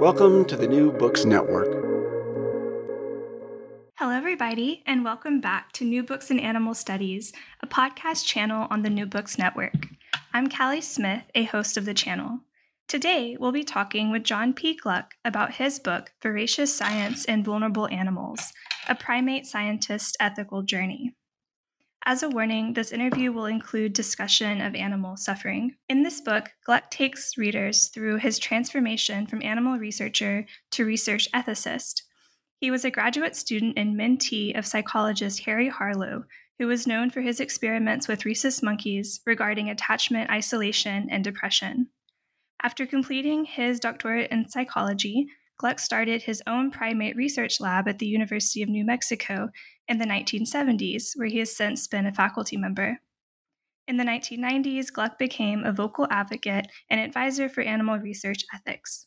Welcome to the New Books Network. Hello, everybody, and welcome back to New Books and Animal Studies, a podcast channel on the New Books Network. I'm Callie Smith, a host of the channel. Today, we'll be talking with John P. Gluck about his book, Voracious Science and Vulnerable Animals: A Primate Scientist's Ethical Journey. As a warning, this interview will include discussion of animal suffering. In this book, Gluck takes readers through his transformation from animal researcher to research ethicist. He was a graduate student and mentee of psychologist Harry Harlow, who was known for his experiments with rhesus monkeys regarding attachment, isolation, and depression. After completing his doctorate in psychology, Gluck started his own primate research lab at the University of New Mexico in the 1970s, where he has since been a faculty member. In the 1990s, Gluck became a vocal advocate and advisor for animal research ethics.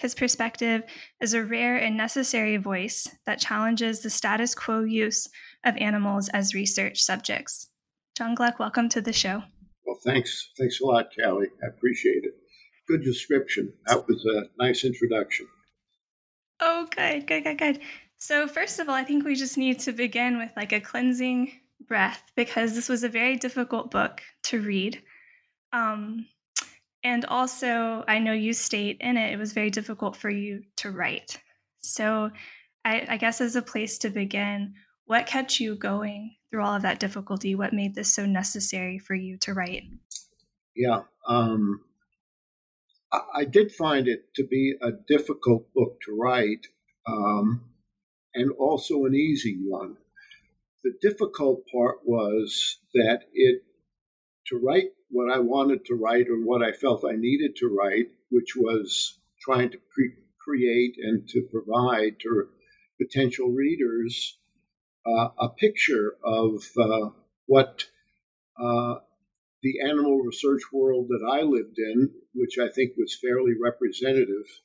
His perspective is a rare and necessary voice that challenges the status quo use of animals as research subjects. John Gluck, welcome to the show. Well, thanks. Thanks a lot, Callie. I appreciate it. Good description. That was a nice introduction. Oh, good. So first of all, I think we just need to begin with a cleansing breath, because this was a very difficult book to read. And also, I know you state in it, it was very difficult for you to write. So I guess as a place to begin, what kept you going through all of that difficulty? What made this so necessary for you to write? Yeah, I did find it to be a difficult book to write, and also an easy one. The difficult part was that to write what I wanted to write or what I felt I needed to write, which was trying to create and to provide to potential readers a picture of what the animal research world that I lived in, which I think was fairly representative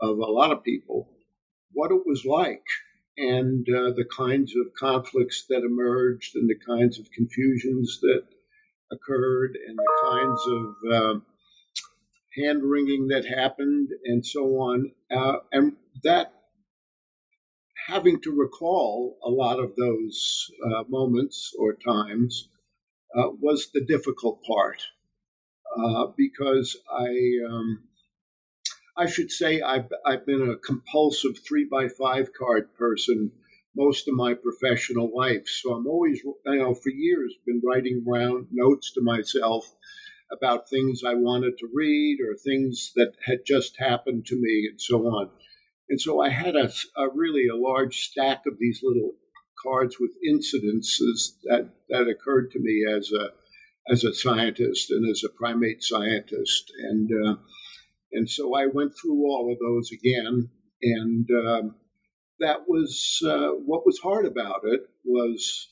of a lot of people, what it was like, and the kinds of conflicts that emerged and the kinds of confusions that occurred and the kinds of hand-wringing that happened and so on. And that having to recall a lot of those moments or times was the difficult part, because I should say I've been a compulsive 3x5 card person most of my professional life. So I'm always, for years, been writing round notes to myself about things I wanted to read or things that had just happened to me and so on. And so I had a really large stack of these little cards with incidences that occurred to me as a scientist and as a primate scientist, and so I went through all of those again, and that was what was hard about it was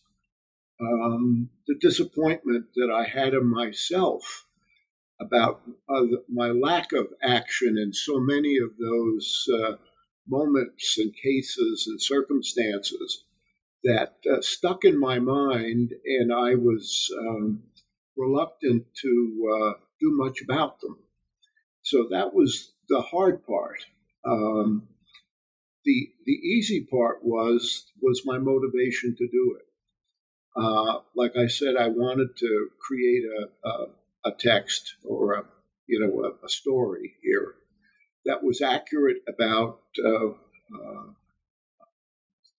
the disappointment that I had in myself about my lack of action in so many of those moments and cases and circumstances that stuck in my mind, and I was reluctant to do much about them. So that was the hard part. The easy part was my motivation to do it. Like I said, I wanted to create a text or a story here that was accurate about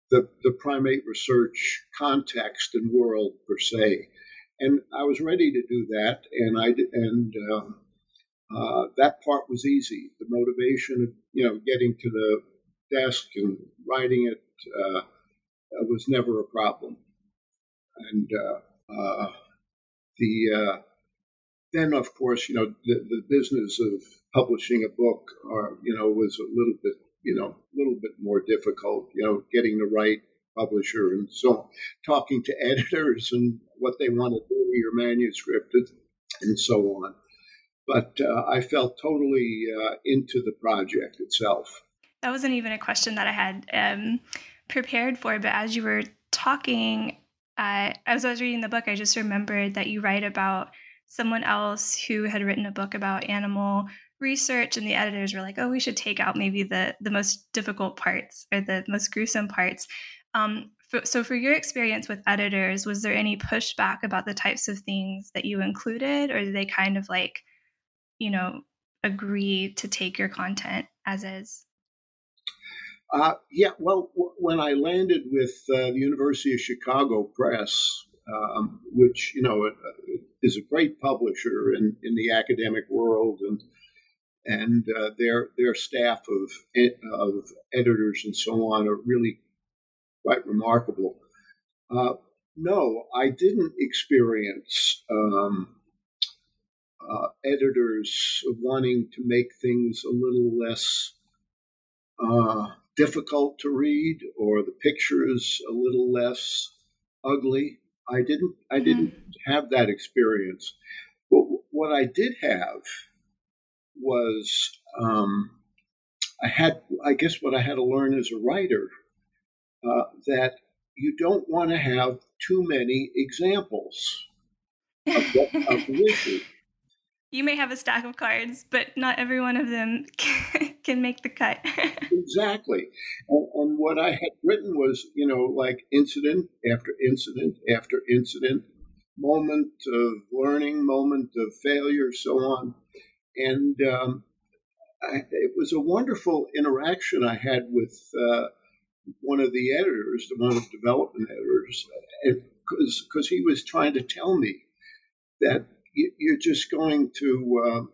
the primate research context and world per se, and I was ready to do that, and that part was easy. The motivation of getting to the desk and writing it was never a problem. And then, of course, the business of publishing a book, was a little bit more difficult. Getting the right publisher and so on, talking to editors and what they want to do with your manuscript and so on. But I felt totally into the project itself. That wasn't even a question that I had prepared for, but as you were talking. As I was reading the book, I just remembered that you write about someone else who had written a book about animal research, and the editors were like, oh, we should take out maybe the most difficult parts or the most gruesome parts. So for your experience with editors, was there any pushback about the types of things that you included, or did they kind of agree to take your content as is? When I landed with the University of Chicago Press, which, is a great publisher in the academic world, and their staff of editors and so on are really quite remarkable. No, I didn't experience editors wanting to make things a little less difficult to read, or the pictures a little less ugly. I didn't have that experience. But what I did have was what I had to learn as a writer that you don't want to have too many examples of the. You may have a stack of cards, but not every one of them can make the cut. Exactly. And what I had written was, incident after incident after incident, moment of learning, moment of failure, so on. And it was a wonderful interaction I had with one of the editors, one of the development editors, because he was trying to tell me that you're just going to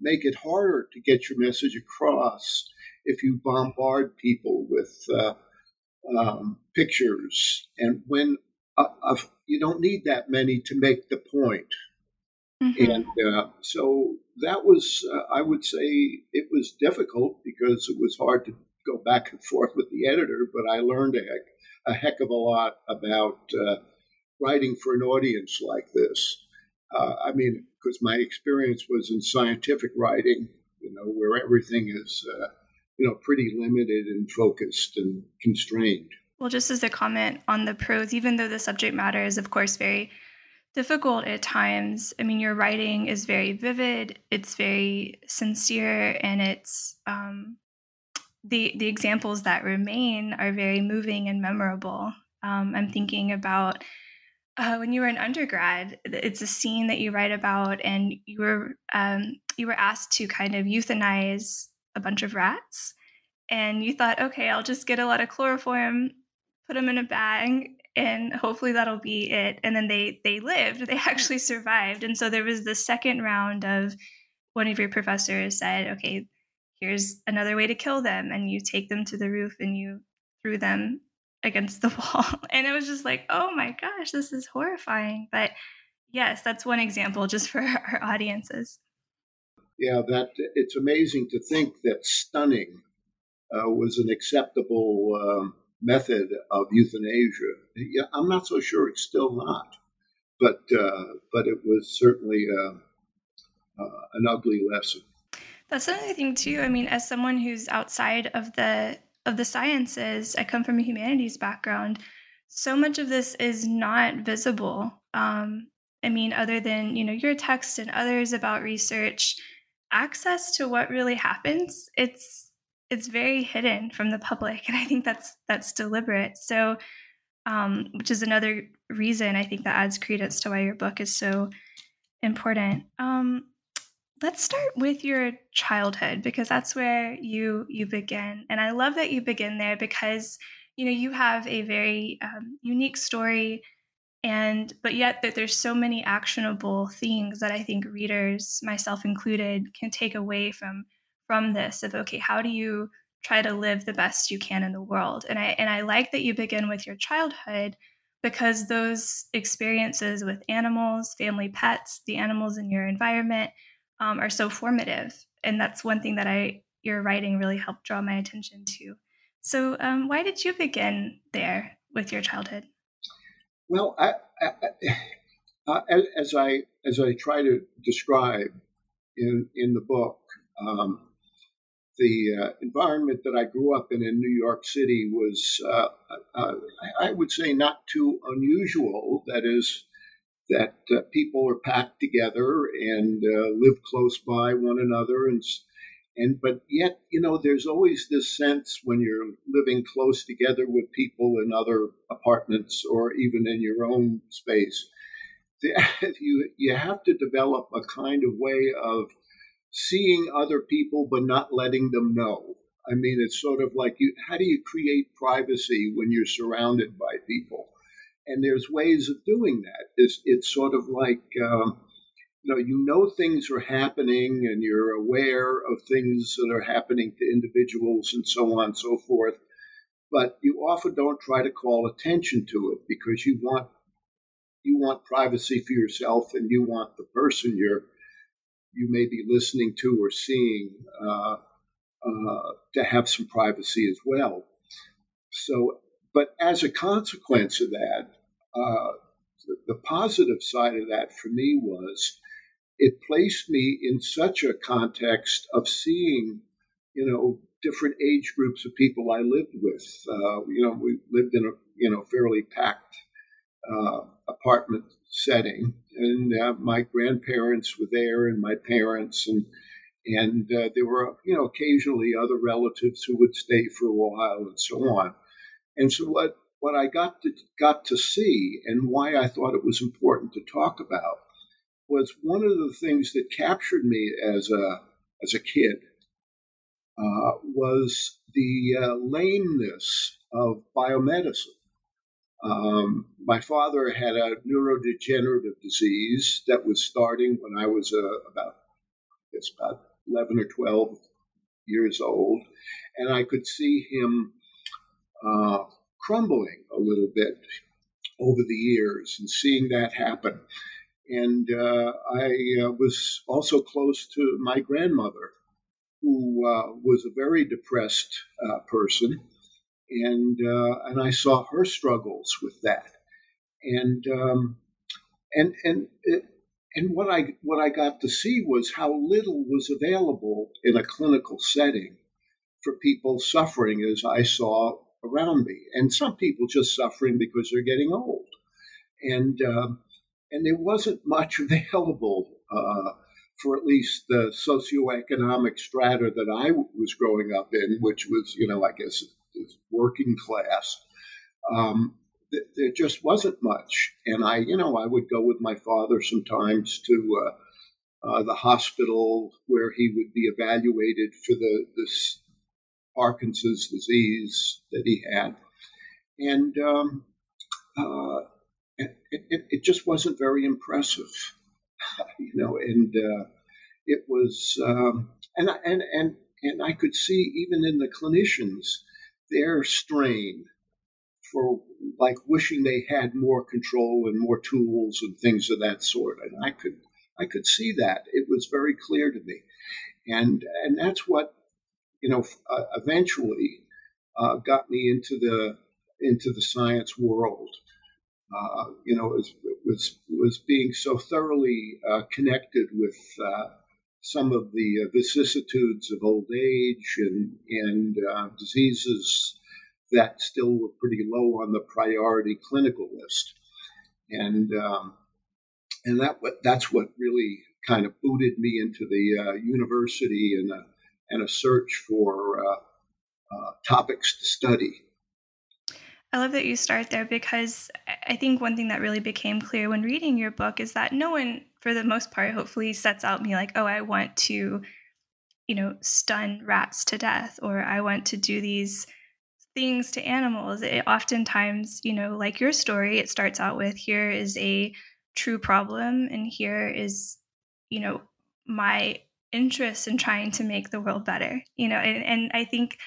make it harder to get your message across if you bombard people with pictures. And when you don't need that many to make the point. Mm-hmm. And so that was, I would say, it was difficult because it was hard to go back and forth with the editor, but I learned a heck of a lot about writing for an audience like this. Because my experience was in scientific writing, where everything is, pretty limited and focused and constrained. Well, just as a comment on the prose, even though the subject matter is, of course, very difficult at times, your writing is very vivid, it's very sincere, and it's the examples that remain are very moving and memorable. I'm thinking about when you were an undergrad, it's a scene that you write about, and you were asked to kind of euthanize a bunch of rats, and you thought, okay, I'll just get a lot of chloroform, put them in a bag, and hopefully that'll be it. And then they lived; they actually survived. And so there was the second round of one of your professors said, okay, here's another way to kill them, and you take them to the roof and you threw them against the wall. And it was just like, oh my gosh, this is horrifying. But yes, that's one example just for our audiences. Yeah, that it's amazing to think that stunning was an acceptable method of euthanasia. Yeah, I'm not so sure it's still not, but it was certainly an ugly lesson. That's another thing too. I mean, as someone who's outside of the sciences, I come from a humanities background. So much of this is not visible. I mean, other than, you know, your text and others about research, access to what really happens, it's very hidden from the public. And I think that's deliberate. So, which is another reason I think that adds credence to why your book is so important. Let's start with your childhood, because that's where you begin. And I love that you begin there because, you know, you have a very unique story, but yet that there's so many actionable things that I think readers, myself included, can take away from this of, okay, how do you try to live the best you can in the world? And I like that you begin with your childhood, because those experiences with animals, family, pets, the animals in your environment are so formative. And that's one thing that your writing really helped draw my attention to. So why did you begin there with your childhood? Well, as I try to describe in the book, the environment that I grew up in New York City was, I would say, not too unusual. That is, that people are packed together and live close by one another, and but yet, you know, there's always this sense when you're living close together with people in other apartments or even in your own space, that you have to develop a kind of way of seeing other people but not letting them know. I mean, it's sort of like, how do you create privacy when you're surrounded by people? And there's ways of doing that. It's sort of like, you know things are happening and you're aware of things that are happening to individuals and so on and so forth, but you often don't try to call attention to it because you want privacy for yourself, and you want the person you may be listening to or seeing to have some privacy as well. So, but as a consequence of that, the positive side of that for me was it placed me in such a context of seeing, you know, different age groups of people I lived with. We lived in a, you know, fairly packed apartment setting, and my grandparents were there, and my parents, and there were, you know, occasionally other relatives who would stay for a while, and so on. And so what I got to see, and why I thought it was important to talk about, was one of the things that captured me as a kid was the lameness of biomedicine. My father had a neurodegenerative disease that was starting when I was about 11 or 12 years old, and I could see him crumbling a little bit over the years and seeing that happen. And I was also close to my grandmother, who was a very depressed person. And I saw her struggles with that, and what I got to see was how little was available in a clinical setting for people suffering as I saw around me, and some people just suffering because they're getting old, and there wasn't much available for at least the socioeconomic strata that I was growing up in, which was, you know, I guess, working class. There just wasn't much, and I would go with my father sometimes to the hospital where he would be evaluated for this Parkinson's disease that he had, and it just wasn't very impressive, you know. And it was, and I could see even in the clinicians their strain for, like, wishing they had more control and more tools and things of that sort. And I could see that. It was very clear to me. And that's what, you know, eventually got me into the science world. You know, it was being so thoroughly connected with some of the vicissitudes of old age and diseases that still were pretty low on the priority clinical list. And that's what really kind of booted me into the university and a search for topics to study. I love that you start there, because I think one thing that really became clear when reading your book is that no one, for the most part, hopefully sets out me like, oh, I want to, stun rats to death, or I want to do these things to animals. It oftentimes, like your story, it starts out with, here is a true problem, and here is, my interest in trying to make the world better, and I think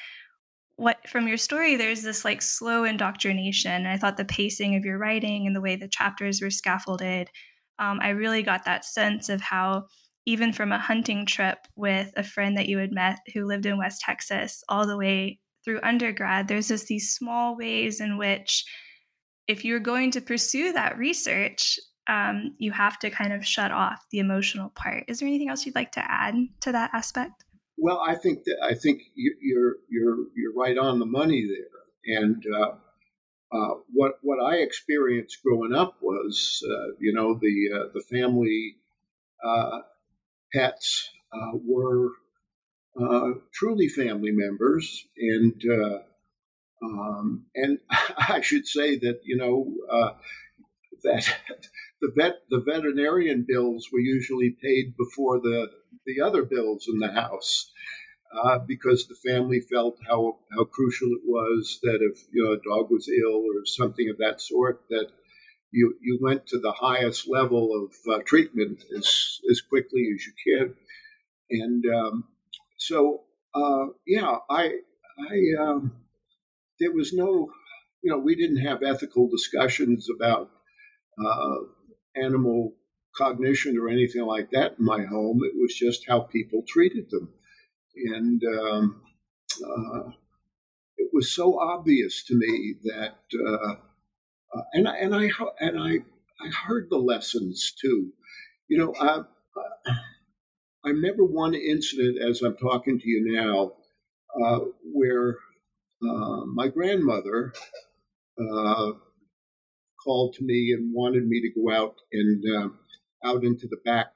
what from your story, there's this like slow indoctrination. And I thought the pacing of your writing and the way the chapters were scaffolded, I really got that sense of how even from a hunting trip with a friend that you had met who lived in West Texas all the way through undergrad, there's just these small ways in which if you're going to pursue that research, you have to kind of shut off the emotional part. Is there anything else you'd like to add to that aspect? Well, I think you're right on the money there. And what I experienced growing up was, the family pets were truly family members, and I should say that that the veterinarian bills were usually paid before the other bills in the house, because the family felt how crucial it was that if a dog was ill or something of that sort, that you went to the highest level of treatment as quickly as you can. And I there was no, we didn't have ethical discussions about animal cognition or anything like that in my home. It was just how people treated them. And it was so obvious to me that, and I heard the lessons too. I remember one incident as I'm talking to you now, where my grandmother called to me and wanted me to go out and out into the back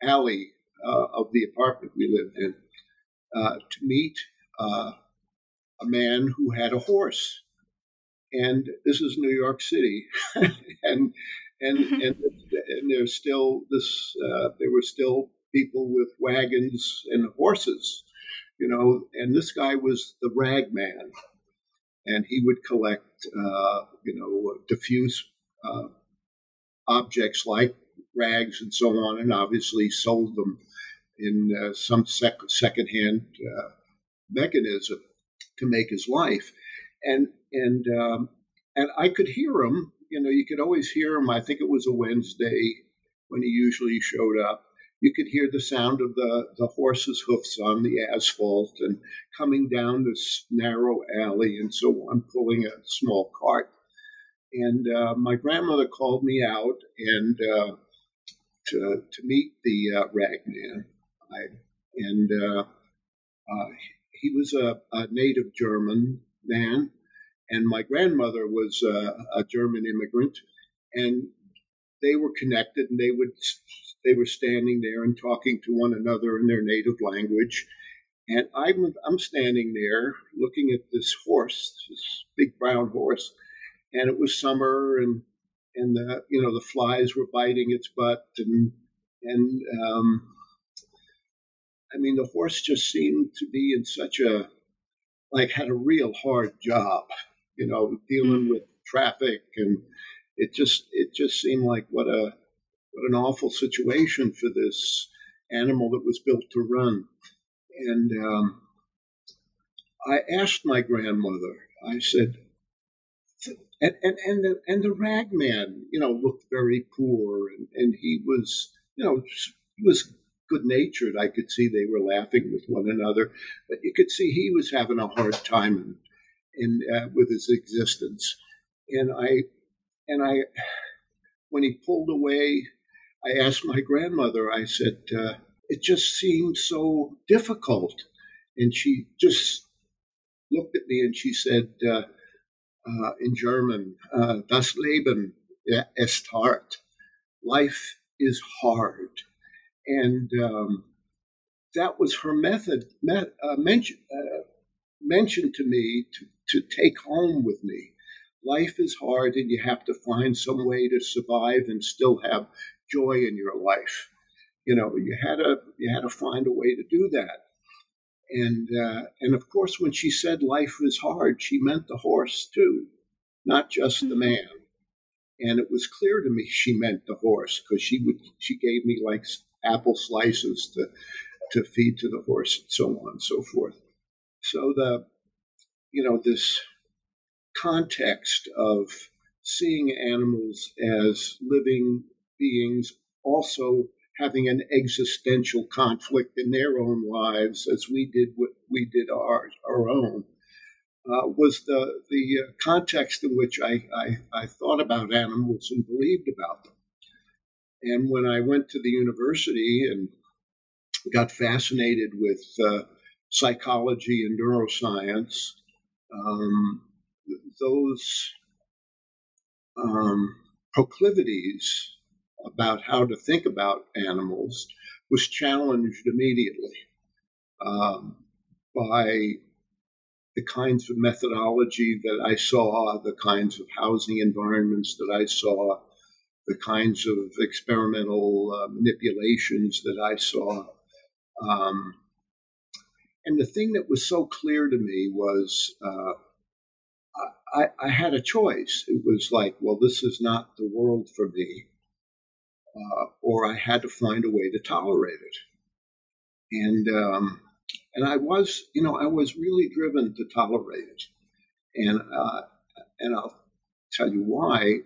alley of the apartment we lived in to meet a man who had a horse. And this is New York City, and there's still this. There were still people with wagons and horses, And this guy was the rag man. And he would collect, diffuse objects like rags and so on, and obviously sold them in some secondhand mechanism to make his life. And I could hear him. You could always hear him. I think it was a Wednesday when he usually showed up. You could hear the sound of the horse's hoofs on the asphalt and coming down this narrow alley and so on, pulling a small cart. And my grandmother called me out and to meet the rag man. He was a native German man, and my grandmother was a German immigrant, and they were connected, and they were standing there and talking to one another in their native language. And I'm standing there looking at this horse, this big brown horse, and it was summer and the, the flies were biting its butt. And the horse just seemed to be in such a, had a real hard job, dealing with traffic. And it just seemed like what an awful situation for this animal that was built to run. And I asked my grandmother, I said, and the rag man, looked very poor, and he was, he was good-natured. I could see they were laughing with one another, but you could see he was having a hard time in with his existence. And when he pulled away, I asked my grandmother, I said, it just seemed so difficult. And she just looked at me and she said in German, Das Leben ist hart. Life is hard. And that was her method mentioned to me to take home with me. Life is hard and you have to find some way to survive and still have joy in your life. You know, you had to find a way to do that. And of course, when she said life is hard, she meant the horse too, not just the man. And it was clear to me she meant the horse because she gave me like apple slices to feed to the horse and so on and so forth. So this context of seeing animals as living beings also having an existential conflict in their own lives as we did our own, was the context in which I thought about animals and believed about them. And when I went to the university and got fascinated with psychology and neuroscience, those proclivities about how to think about animals was challenged immediately by the kinds of methodology that I saw, the kinds of housing environments that I saw, the kinds of experimental manipulations that I saw. And the thing that was so clear to me was I had a choice. It was like, well, this is not the world for me. Or I had to find a way to tolerate it. And I was really driven to tolerate it. And I'll tell you why.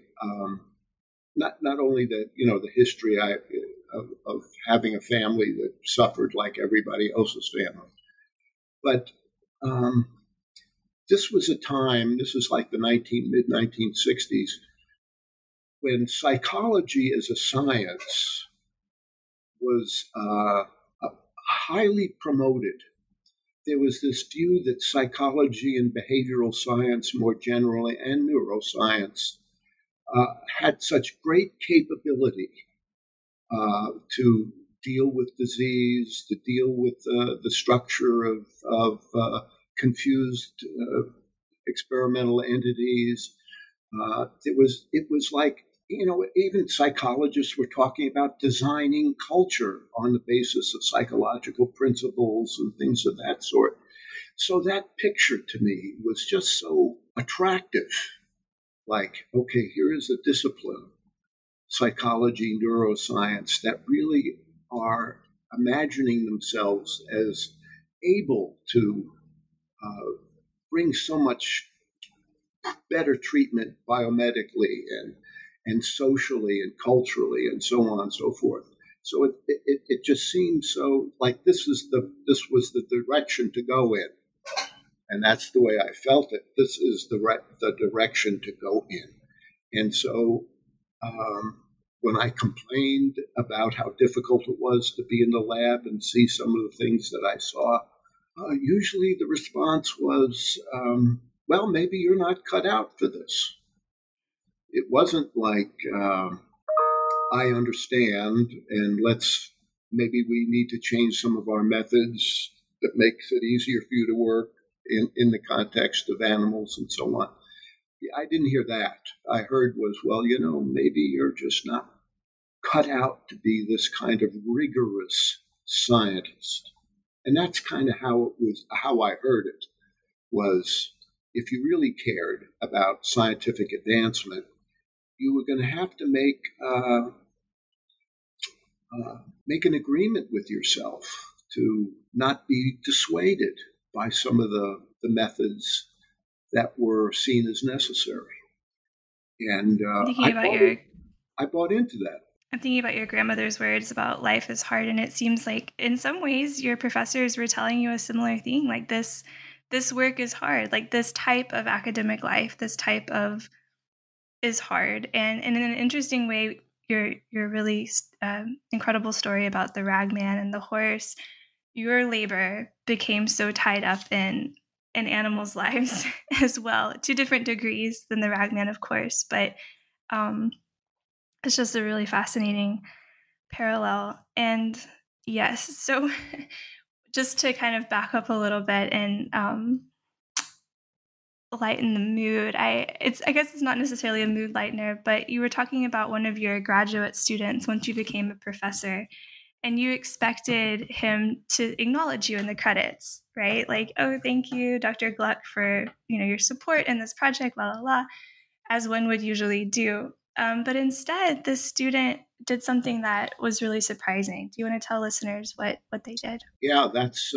Not only that, the history of having a family that suffered like everybody else's family, but this was a time, this is like the mid-1960s, when psychology as a science was highly promoted. There was this view that psychology and behavioral science more generally and neuroscience had such great capability to deal with disease, to deal with the structure of confused experimental entities. It was like, even psychologists were talking about designing culture on the basis of psychological principles and things of that sort. So that picture to me was just so attractive. Like, okay, here is a discipline, psychology, neuroscience, that really are imagining themselves as able to bring so much better treatment biomedically and socially and culturally and so on and so forth. So it just seemed so like this was the direction to go in, and that's the way I felt it. This is the direction to go in, and so when I complained about how difficult it was to be in the lab and see some of the things that I saw, usually the response was, well, maybe you're not cut out for this. It wasn't like, I understand, and maybe we need to change some of our methods that makes it easier for you to work in the context of animals and so on. I didn't hear that. I heard was, well, maybe you're just not cut out to be this kind of rigorous scientist. And that's kind of how I heard it was, if you really cared about scientific advancement, you were going to have to make an agreement with yourself to not be dissuaded by some of the methods that were seen as necessary. And I bought into that. I'm thinking about your grandmother's words about life is hard, and it seems like in some ways your professors were telling you a similar thing, like this. This work is hard, like this type of academic life, is hard. And in an interesting way, your really incredible story about the ragman and the horse, your labor became so tied up in animals' lives as well, to different degrees than the ragman, of course. But it's just a really fascinating parallel. And yes, so just to kind of back up a little bit and lighten the mood, I guess it's not necessarily a mood lightener, but you were talking about one of your graduate students once you became a professor, and you expected him to acknowledge you in the credits, right? Like, oh, thank you, Dr. Gluck, for, you know, your support in this project, la la la, as one would usually do. But instead, this student did something that was really surprising. Do you want to tell listeners what they did? Yeah, that's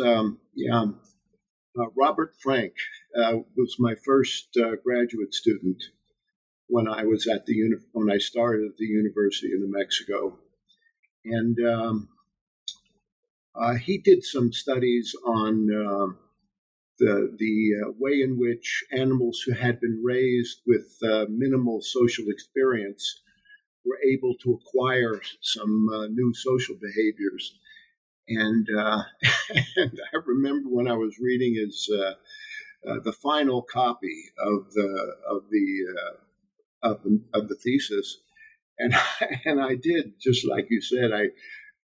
Robert Frank was my first graduate student when I was at the when I started at the University of New Mexico, and he did some studies on the way in which animals who had been raised with minimal social experience were able to acquire some new social behaviors. And, and I remember when I was reading his the final copy of the thesis, and I did, just like you said, I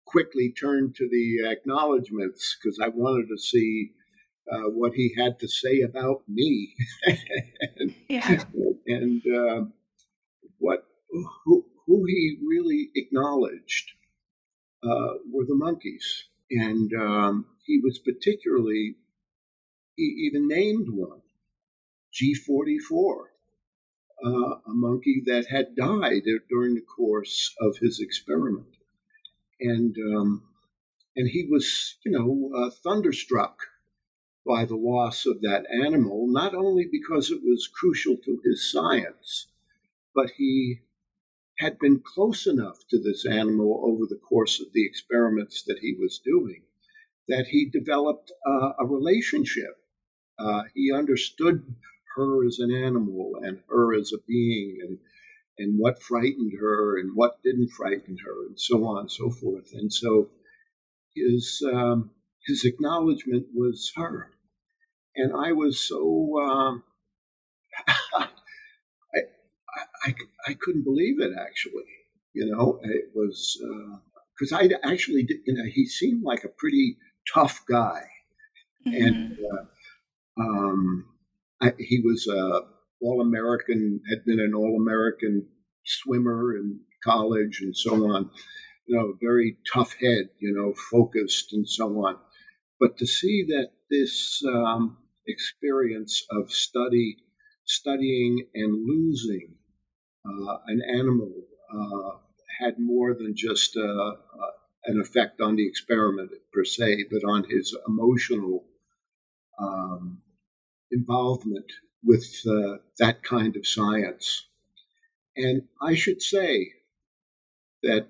quickly turned to the acknowledgments because I wanted to see what he had to say about me. Who he really acknowledged were the monkeys. And he was particularly, he even named one, G44, a monkey that had died during the course of his experiment. And he was, thunderstruck by the loss of that animal, not only because it was crucial to his science, but he had been close enough to this animal over the course of the experiments that he was doing that he developed a relationship. He understood her as an animal and her as a being, and what frightened her and what didn't frighten her, and so on and so forth. And so his acknowledgement was her. And I was so... I couldn't believe it, actually. It was because I actually did, he seemed like a pretty tough guy, and he was all-American, had been an all-American swimmer in college and so on. Very tough head, focused and so on. But to see that this experience of studying and losing an animal had more than just an effect on the experiment per se, but on his emotional involvement with that kind of science. And I should say that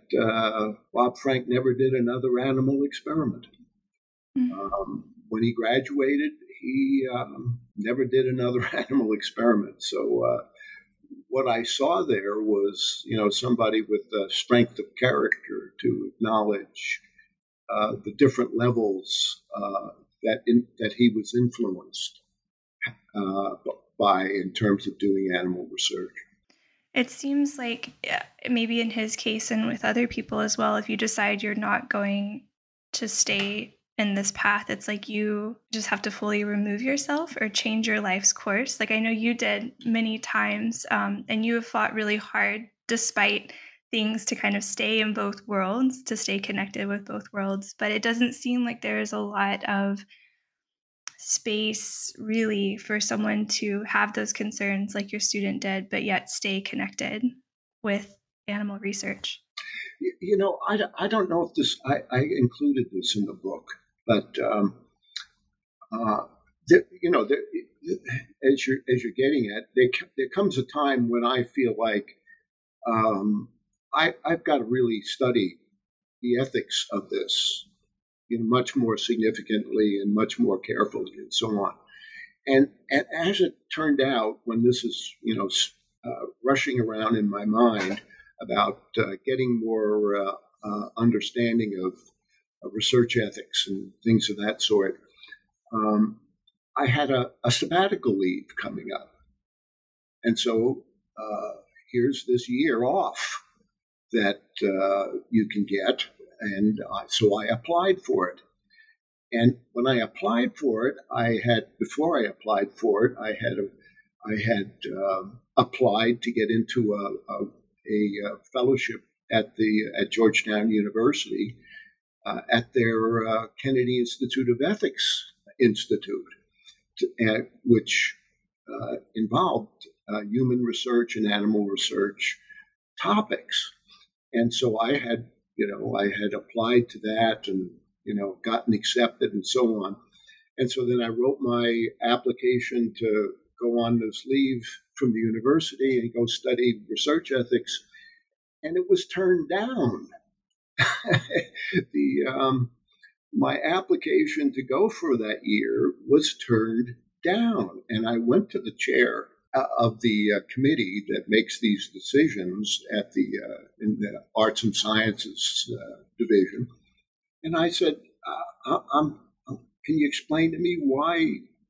Bob Frank never did another animal experiment. When he graduated, he never did another animal experiment. So what I saw there was, somebody with the strength of character to acknowledge the different levels that he was influenced by in terms of doing animal research. It seems like maybe in his case and with other people as well, if you decide you're not going to stay in this path, it's like you just have to fully remove yourself or change your life's course. Like I know you did many times, and you have fought really hard despite things to kind of stay in both worlds, to stay connected with both worlds. But it doesn't seem like there is a lot of space really for someone to have those concerns like your student did, but yet stay connected with animal research. I don't know if this, I included this in the book, but, as you're getting at, there comes a time when I feel like I've got to really study the ethics of this, much more significantly and much more carefully and so on. And as it turned out, when this is, rushing around in my mind, about getting more understanding of research ethics and things of that sort. I had a sabbatical leave coming up. And so here's this year off that you can get. And so I applied for it. And when I applied for it, I had applied to get into a fellowship at Georgetown University at their Kennedy Institute of Ethics Institute, which involved human research and animal research topics. And so I had applied to that and, gotten accepted and so on. And so then I wrote my application to go on this leave from the university and go study research ethics. And it was turned down. My application to go for that year was turned down. And I went to the chair of the committee that makes these decisions at the in the Arts and Sciences division. And I said, can you explain to me why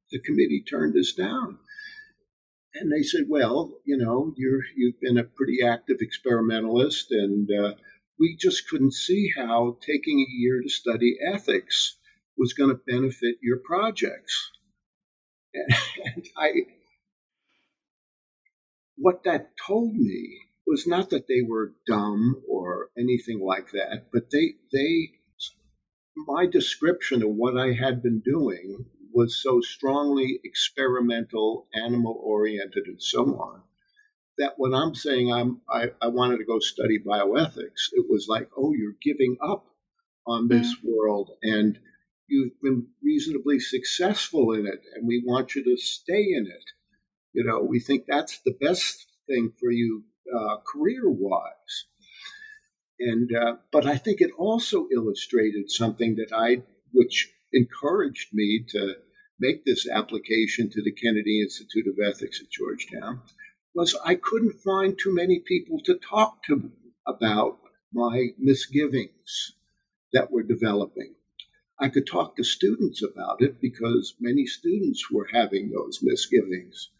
the committee turned this down? And they said, well, you've been a pretty active experimentalist, and we just couldn't see how taking a year to study ethics was going to benefit your projects. And what that told me was not that they were dumb or anything like that, but my description of what I had been doing was so strongly experimental, animal-oriented, and so on, that when I'm saying I wanted to go study bioethics, it was like, oh, you're giving up on this world, and you've been reasonably successful in it, and we want you to stay in it. We think that's the best thing for you career-wise. And but I think it also illustrated something which encouraged me to make this application to the Kennedy Institute of Ethics at Georgetown, was I couldn't find too many people to talk to about my misgivings that were developing. I could talk to students about it because many students were having those misgivings.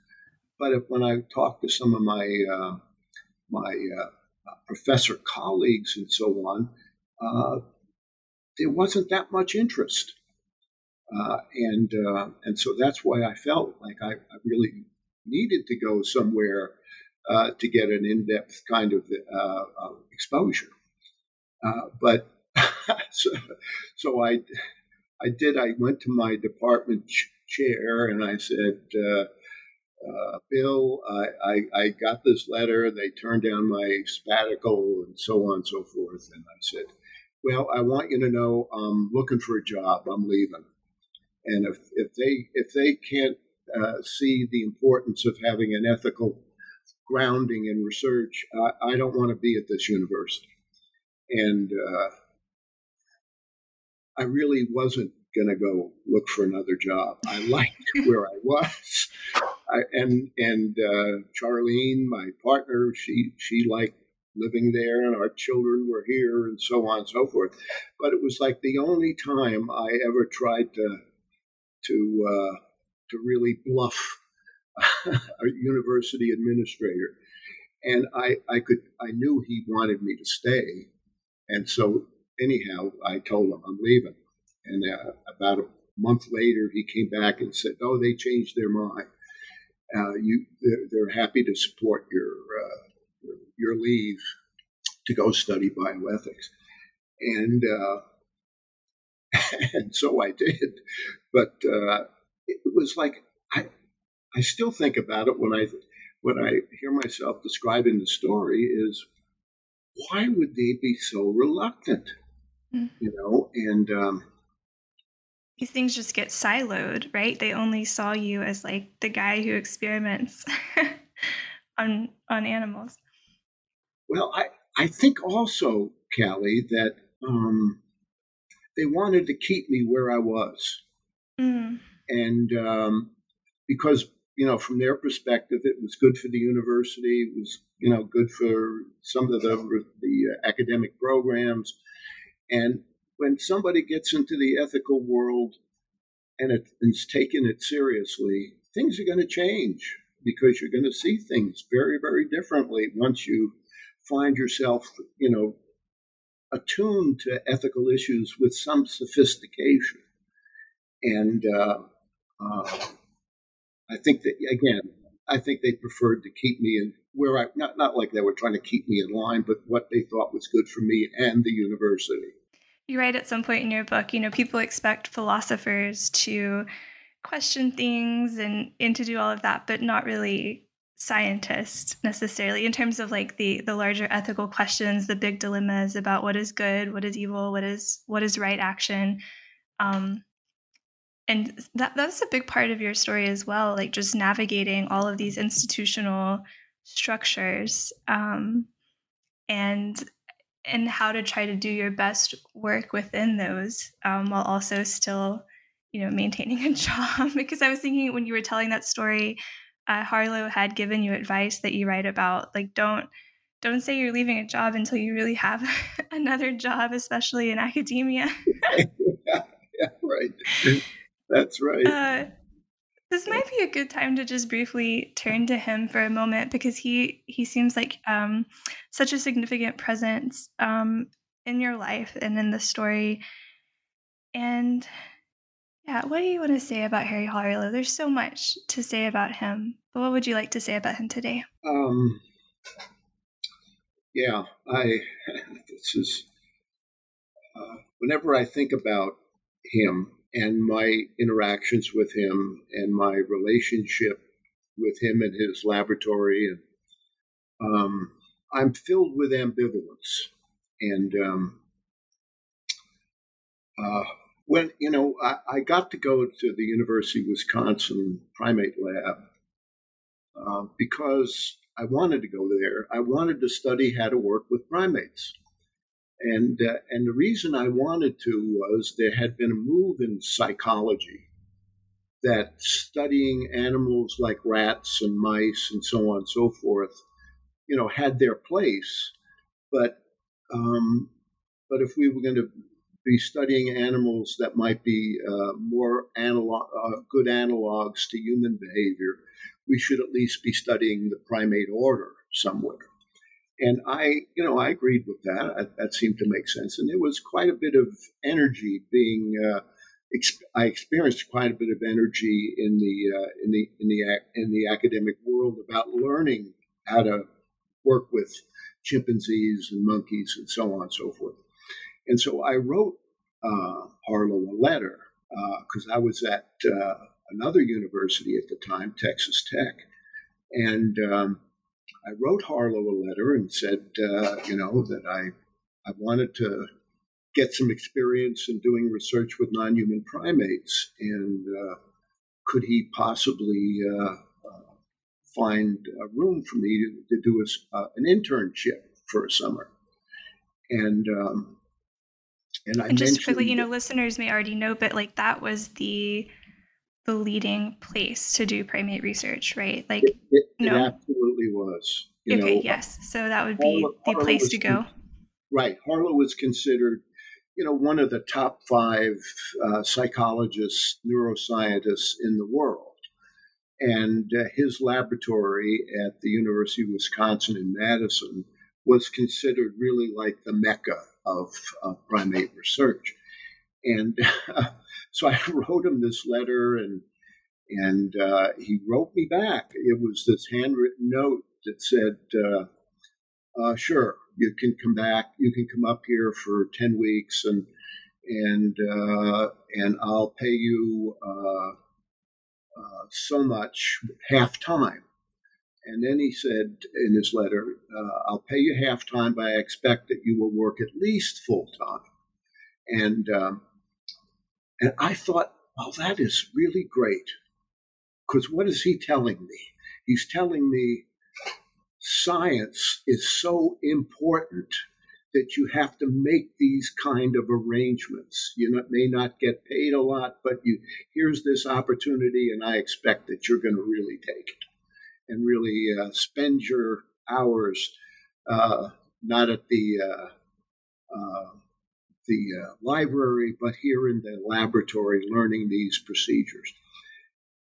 But when I talked to some of my professor colleagues and so on, there wasn't that much interest. And so that's why I felt like I really needed to go somewhere to get an in-depth kind of exposure. But so I did. I went to my department chair and I said, Bill, I got this letter. They turned down my sabbatical and so on and so forth. And I said, well, I want you to know I'm looking for a job. I'm leaving. And if they can't see the importance of having an ethical grounding in research, I don't want to be at this university. And I really wasn't going to go look for another job. I liked where I was. And Charlene, my partner, she liked living there, and our children were here, and so on and so forth. But it was like the only time I ever tried to really bluff a university administrator, and I knew he wanted me to stay, and so anyhow, I told him I'm leaving. And about a month later, he came back and said, "Oh, they changed their mind. They're happy to support your leave to go study bioethics," and so I did. But it was like I still think about it when I hear myself describing the story. Is why would they be so reluctant? And these things just get siloed, right? They only saw you as like the guy who experiments on animals. Well, I think also, Callie, that they wanted to keep me where I was. Mm. And because you know, from their perspective, it was good for the university. It was, you know, good for some of the academic programs. And when somebody gets into the ethical world and it's taken it seriously, things are going to change because you're going to see things very, very differently once you find yourself, you know, attuned to ethical issues with some sophistication. And I think that, again, I think they preferred to keep me in where I, not like they were trying to keep me in line, but what they thought was good for me and the university. You write at some point in your book, you know, people expect philosophers to question things and to do all of that, but not really scientists necessarily in terms of like the larger ethical questions, the big dilemmas about what is good, what is evil, what is right action. And that's a big part of your story as well, like just navigating all of these institutional structures and how to try to do your best work within those while also still, you know, maintaining a job. Because I was thinking when you were telling that story, Harlow had given you advice that you write about, like, don't say you're leaving a job until you really have another job, especially in academia. Yeah, right. That's right. This might be a good time to just briefly turn to him for a moment, because he seems like such a significant presence in your life and in the story. And yeah, what do you want to say about Harry Harlow? There's so much to say about him, but what would you like to say about him today? Whenever I think about him and my interactions with him and my relationship with him and his laboratory, and I'm filled with ambivalence. And when, you know, I got to go to the University of Wisconsin primate lab because I wanted to go there. I wanted to study how to work with primates. And the reason I wanted to was there had been a move in psychology that studying animals like rats and mice and so on and so forth, you know, had their place. But if we were going to be studying animals that might be more good analogs to human behavior, we should at least be studying the primate order somewhere. And I agreed with that. That seemed to make sense. And there was quite a bit of energy being. I experienced quite a bit of energy in the academic world about learning how to work with chimpanzees and monkeys and so on and so forth. And so I wrote Harlow a letter because I was at another university at the time, Texas Tech, and. I wrote Harlow a letter and said, that I wanted to get some experience in doing research with non-human primates, and could he possibly find a room for me to do an internship for a summer? And I just quickly, listeners may already know, but like that was the leading place to do primate research, right? Like it absolutely was. Yes. So that would be the place to go. Right. Harlow was considered, one of the top 5 psychologists, neuroscientists in the world. And his laboratory at the University of Wisconsin in Madison was considered really like the mecca of primate research. And so I wrote him this letter, and he wrote me back. It was this handwritten note that said, "Sure, you can come back. You can come up here for 10 weeks, and I'll pay you so much half time." And then he said in his letter, "I'll pay you half time, but I expect that you will work at least full time." And I thought, well, that is really great, because what is he telling me? He's telling me science is so important that you have to make these kind of arrangements. May not get paid a lot, but here's this opportunity, and I expect that you're going to really take it and really spend your hours not at the library, but here in the laboratory learning these procedures.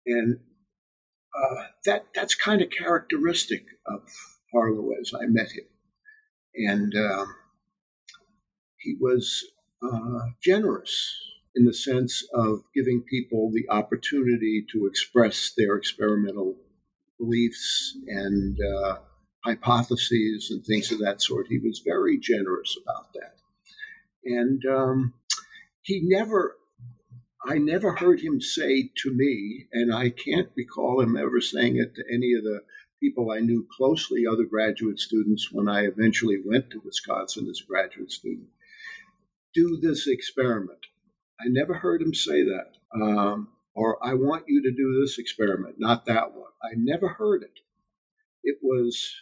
And that's kind of characteristic of Harlow as I met him. And he was generous in the sense of giving people the opportunity to express their experimental beliefs and hypotheses and things of that sort. He was very generous about that. And I never heard him say to me, and I can't recall him ever saying it to any of the people I knew closely, other graduate students, when I eventually went to Wisconsin as a graduate student, do this experiment. I never heard him say that. Or I want you to do this experiment, not that one. I never heard it. It was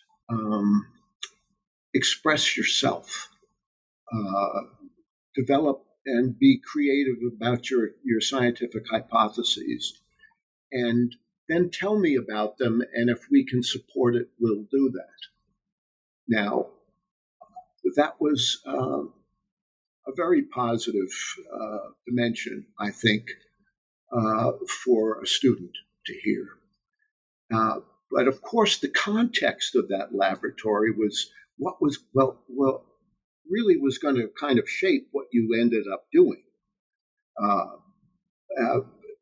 express yourself, develop and be creative about your scientific hypotheses, and then tell me about them, and if we can support it, we'll do that. Now, that was a very positive dimension, I think, for a student to hear. But of course, the context of that laboratory was really was going to kind of shape what you ended up doing.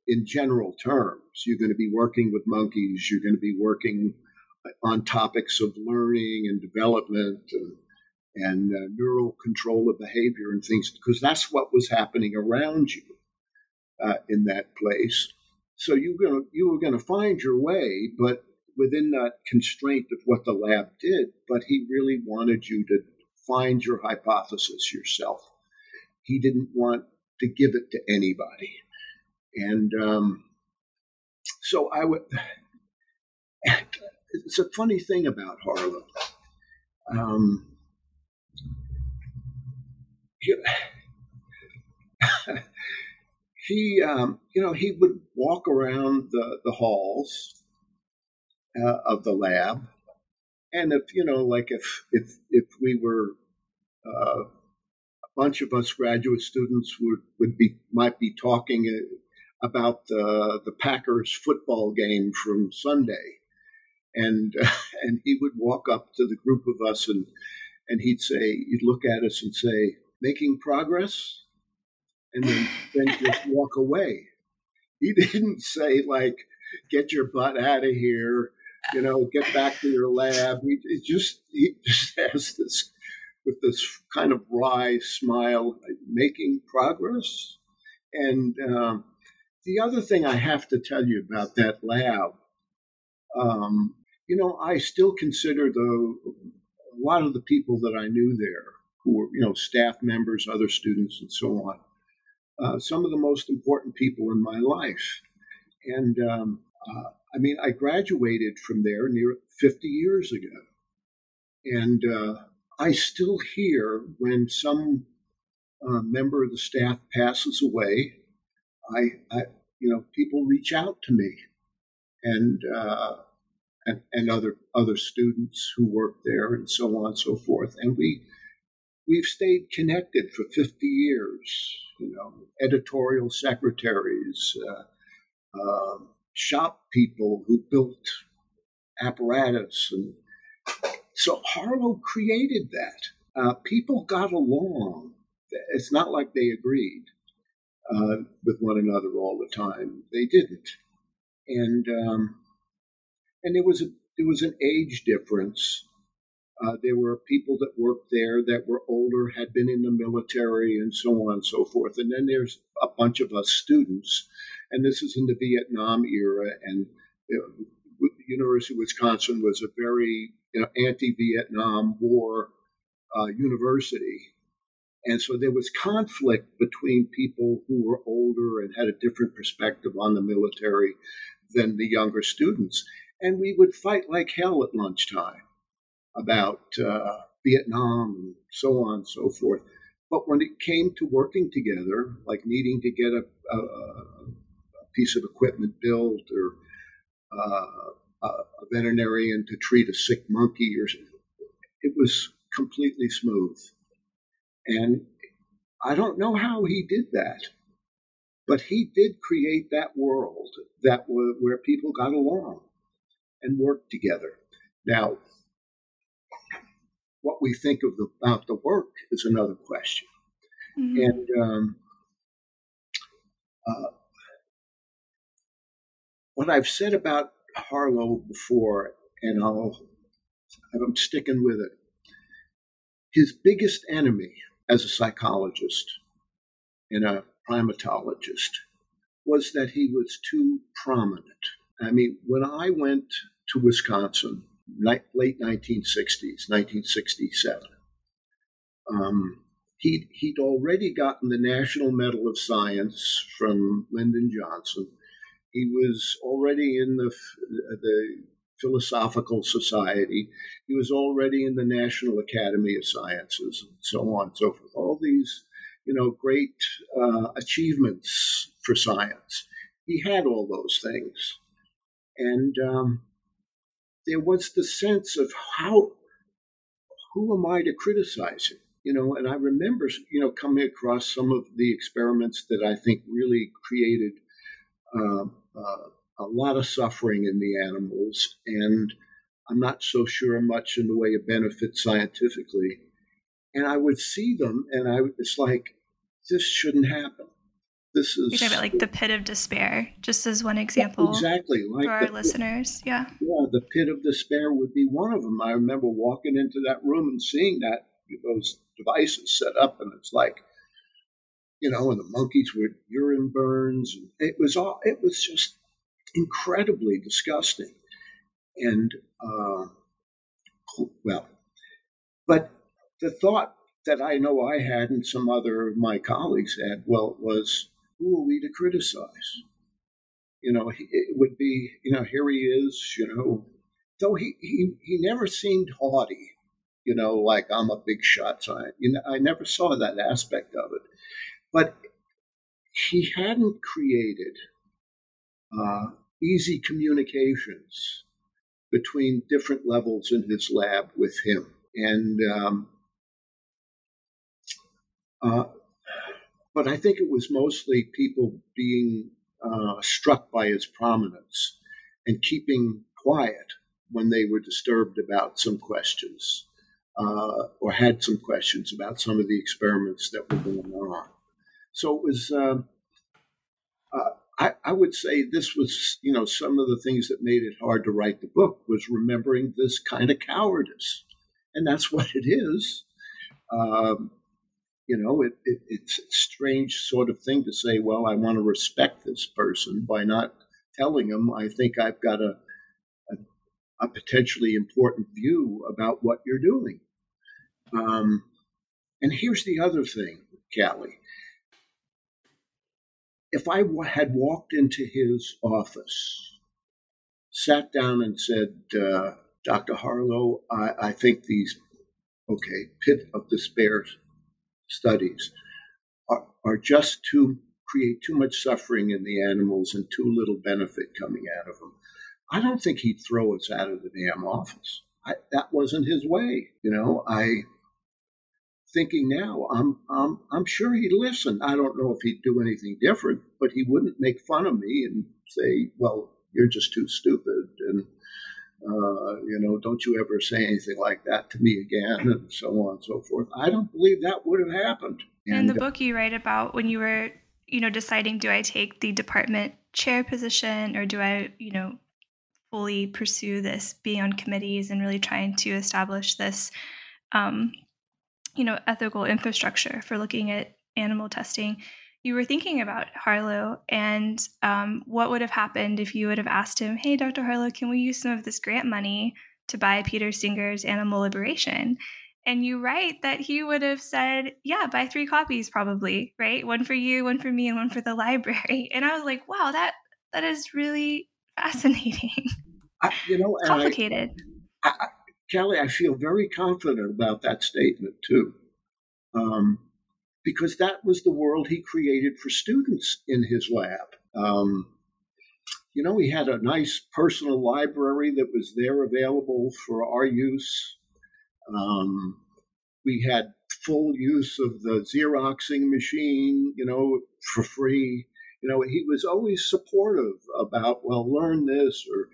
In general terms, you're going to be working with monkeys, you're going to be working on topics of learning and development and neural control of behavior and things, because that's what was happening around you in that place. So you were going to find your way, but within that constraint of what the lab did, but he really wanted you to find your hypothesis yourself. He didn't want to give it to anybody. And so I would, it's a funny thing about Harlow. He would walk around the halls of the lab. And if, if we were, a bunch of us graduate students might be talking about the Packers football game from Sunday. And he would walk up to the group of us and he'd look at us and say, making progress? And then just walk away. He didn't say get your butt out of here, get back to your lab. He just has this, with this kind of wry smile, making progress. And, the other thing I have to tell you about that lab, I still consider a lot of the people that I knew there, who were, staff members, other students, and so on, some of the most important people in my life. And I graduated from there near 50 years ago. And I still hear when some member of the staff passes away, I people reach out to me and other students who work there and so on and so forth. And we've stayed connected for 50 years, editorial secretaries, shop people who built apparatus. And so Harlow created that. People got along. It's not like they agreed with one another all the time. They didn't, and there was an age difference. There were people that worked there that were older, had been in the military, and so on and so forth. And then there's a bunch of us students, and this is in the Vietnam era, and the University of Wisconsin was a very anti-Vietnam War university. And so there was conflict between people who were older and had a different perspective on the military than the younger students. And we would fight like hell at lunchtime about Vietnam and so on and so forth. But when it came to working together, like needing to get a piece of equipment built or a veterinarian to treat a sick monkey or something, it was completely smooth. And I don't know how he did that, but he did create that world that where people got along and worked together. Now, what we think of about the work is another question. Mm-hmm. And what I've said about Harlow before, and I'm sticking with it, his biggest enemy as a psychologist and a primatologist was that he was too prominent. I mean, when I went to Wisconsin, late 1960s, 1967. He'd already gotten the National Medal of Science from Lyndon Johnson. He was already in the Philosophical Society. He was already in the National Academy of Sciences, and so on and so forth. All these, great achievements for science. He had all those things, and there was the sense of who am I to criticize him? And I remember, coming across some of the experiments that I think really created a lot of suffering in the animals. And I'm not so sure much in the way of benefit scientifically. And I would see them and it's like, this shouldn't happen. This is you're talking about like the pit of despair, just as one example. Yeah, exactly, like for our listeners, yeah. Yeah, the pit of despair would be one of them. I remember walking into that room and seeing that those devices set up, and it's like, and the monkeys were urine burns, and it was just incredibly disgusting, and but the thought that I know I had and some other of my colleagues had, was. Who are we to criticize? It would be, here he is, though he never seemed haughty, like I'm a big shot. So I never saw that aspect of it. But he hadn't created easy communications between different levels in his lab with him. And but I think it was mostly people being struck by his prominence and keeping quiet when they were disturbed about some questions or had some questions about some of the experiments that were going on. So it was, I would say this was, some of the things that made it hard to write the book was remembering this kind of cowardice. And that's what it is. It's a strange sort of thing to say, well, I want to respect this person by not telling him I think I've got a potentially important view about what you're doing. And here's the other thing, Callie. If I had walked into his office, sat down and said, Dr. Harlow, I think these, pit of despair studies are just to create too much suffering in the animals and too little benefit coming out of them. I don't think he'd throw us out of the damn office. That wasn't his way. Thinking now, I'm sure he'd listen. I don't know if he'd do anything different, but he wouldn't make fun of me and say, well, you're just too stupid. And, don't you ever say anything like that to me again, and so on and so forth. I don't believe that would have happened. And in the book you write about when you were, deciding, do I take the department chair position or do I, fully pursue this, being on committees and really trying to establish this, ethical infrastructure for looking at animal testing. You were thinking about Harlow and what would have happened if you would have asked him, hey, Dr. Harlow, can we use some of this grant money to buy Peter Singer's Animal Liberation? And you write that he would have said, yeah, buy 3 copies probably, right? One for you, one for me, and one for the library. And I was like, wow, that is really fascinating. Complicated. Callie, I feel very confident about that statement, too, because that was the world he created for students in his lab. You know, he had a nice personal library that was there available for our use. We had full use of the Xeroxing machine, you know, for free. You know, he was always supportive about, well, learn this or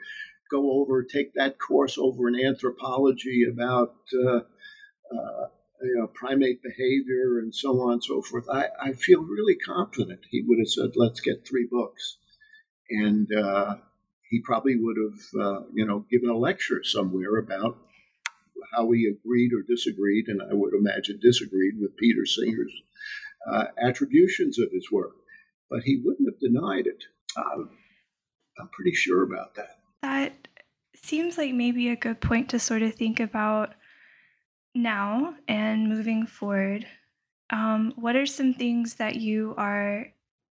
go over, take that course over in anthropology about, you know, primate behavior and so on and so forth. I feel really confident he would have said, let's get 3 books. And he probably would have, you know, given a lecture somewhere about how he agreed or disagreed, and I would imagine disagreed with Peter Singer's attributions of his work. But he wouldn't have denied it. I'm pretty sure about that. That seems like maybe a good point to sort of think about now and moving forward. What are some things that you are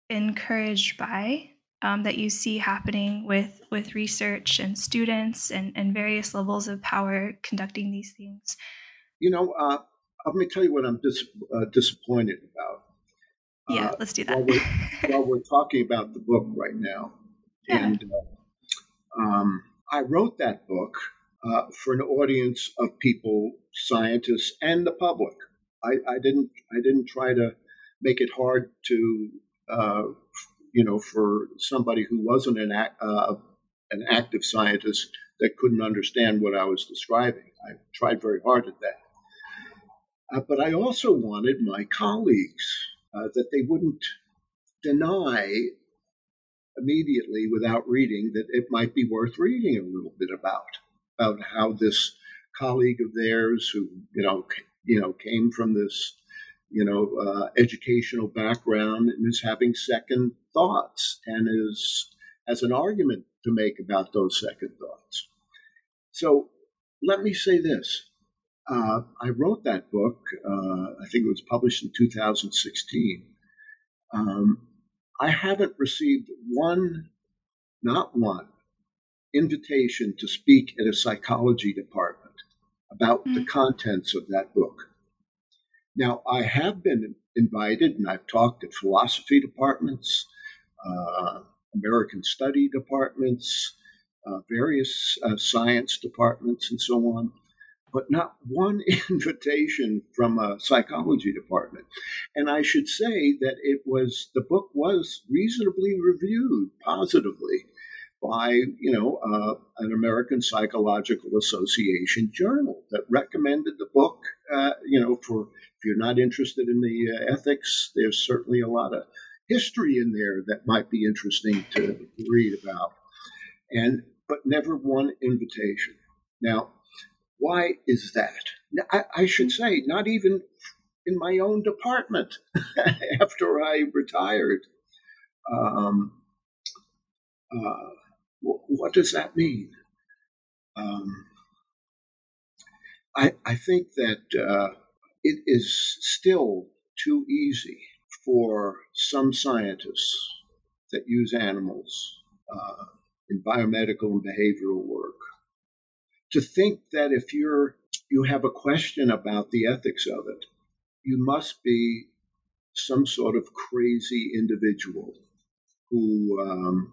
encouraged by that you see happening with research and students and various levels of power conducting these things? You know, let me tell you what I'm disappointed about. Yeah, let's do that. While we're talking about the book right now. Yeah. And I wrote that book for an audience of people, scientists, and the public. I didn't try to make it hard to, you know, for somebody who wasn't an active scientist that couldn't understand what I was describing. I tried very hard at that. But I also wanted my colleagues that they wouldn't deny immediately without reading that it might be worth reading a little bit about how this colleague of theirs who, you know, came from this, you know, educational background and is having second thoughts and has an argument to make about those second thoughts. So let me say this. I wrote that book, I think it was published in 2016. I haven't received not one, invitation to speak at a psychology department about the contents of that book. Now, I have been invited, and I've talked at philosophy departments, American study departments, various science departments, and so on. But not one invitation from a psychology department. And I should say that the book was reasonably reviewed positively by, you know, an American Psychological Association journal that recommended the book, you know, if you're not interested in the ethics, there's certainly a lot of history in there that might be interesting to read about. But never one invitation. Now, why is that? I should say, not even in my own department after I retired. What does that mean? I think that it is still too easy for some scientists that use animals in biomedical and behavioral work to think that if you have a question about the ethics of it, you must be some sort of crazy individual who,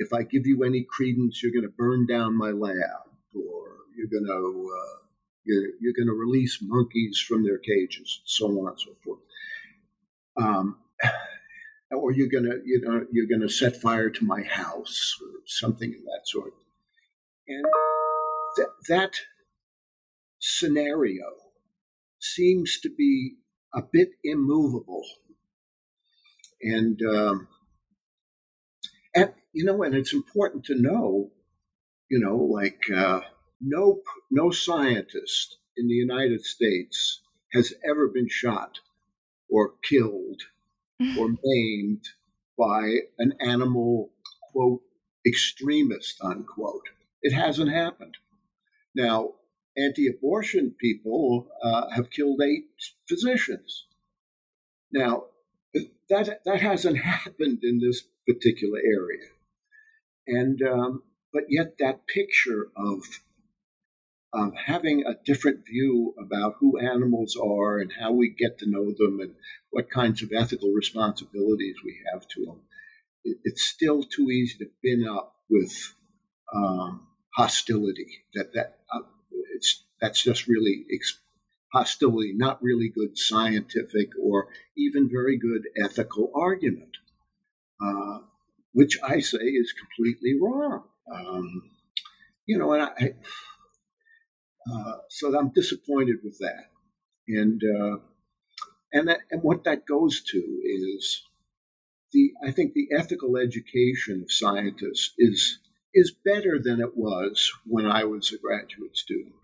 if I give you any credence, you're going to burn down my lab, or you're going to release monkeys from their cages, so on and so forth, or you're going to set fire to my house, or something of that sort. And that scenario seems to be a bit immovable. And it's important to know, you know, like no scientist in the United States has ever been shot or killed or maimed by an animal, quote, extremist, unquote. It hasn't happened. Now, anti-abortion people have killed 8 physicians. Now, that hasn't happened in this particular area, and but yet that picture of having a different view about who animals are and how we get to know them and what kinds of ethical responsibilities we have to them. It's still too easy to bin up with hostility. That's just really hostility, not really good scientific or even very good ethical argument, which I say is completely wrong. So I'm disappointed with that, and what that goes to is I think the ethical education of scientists is better than it was when I was a graduate student.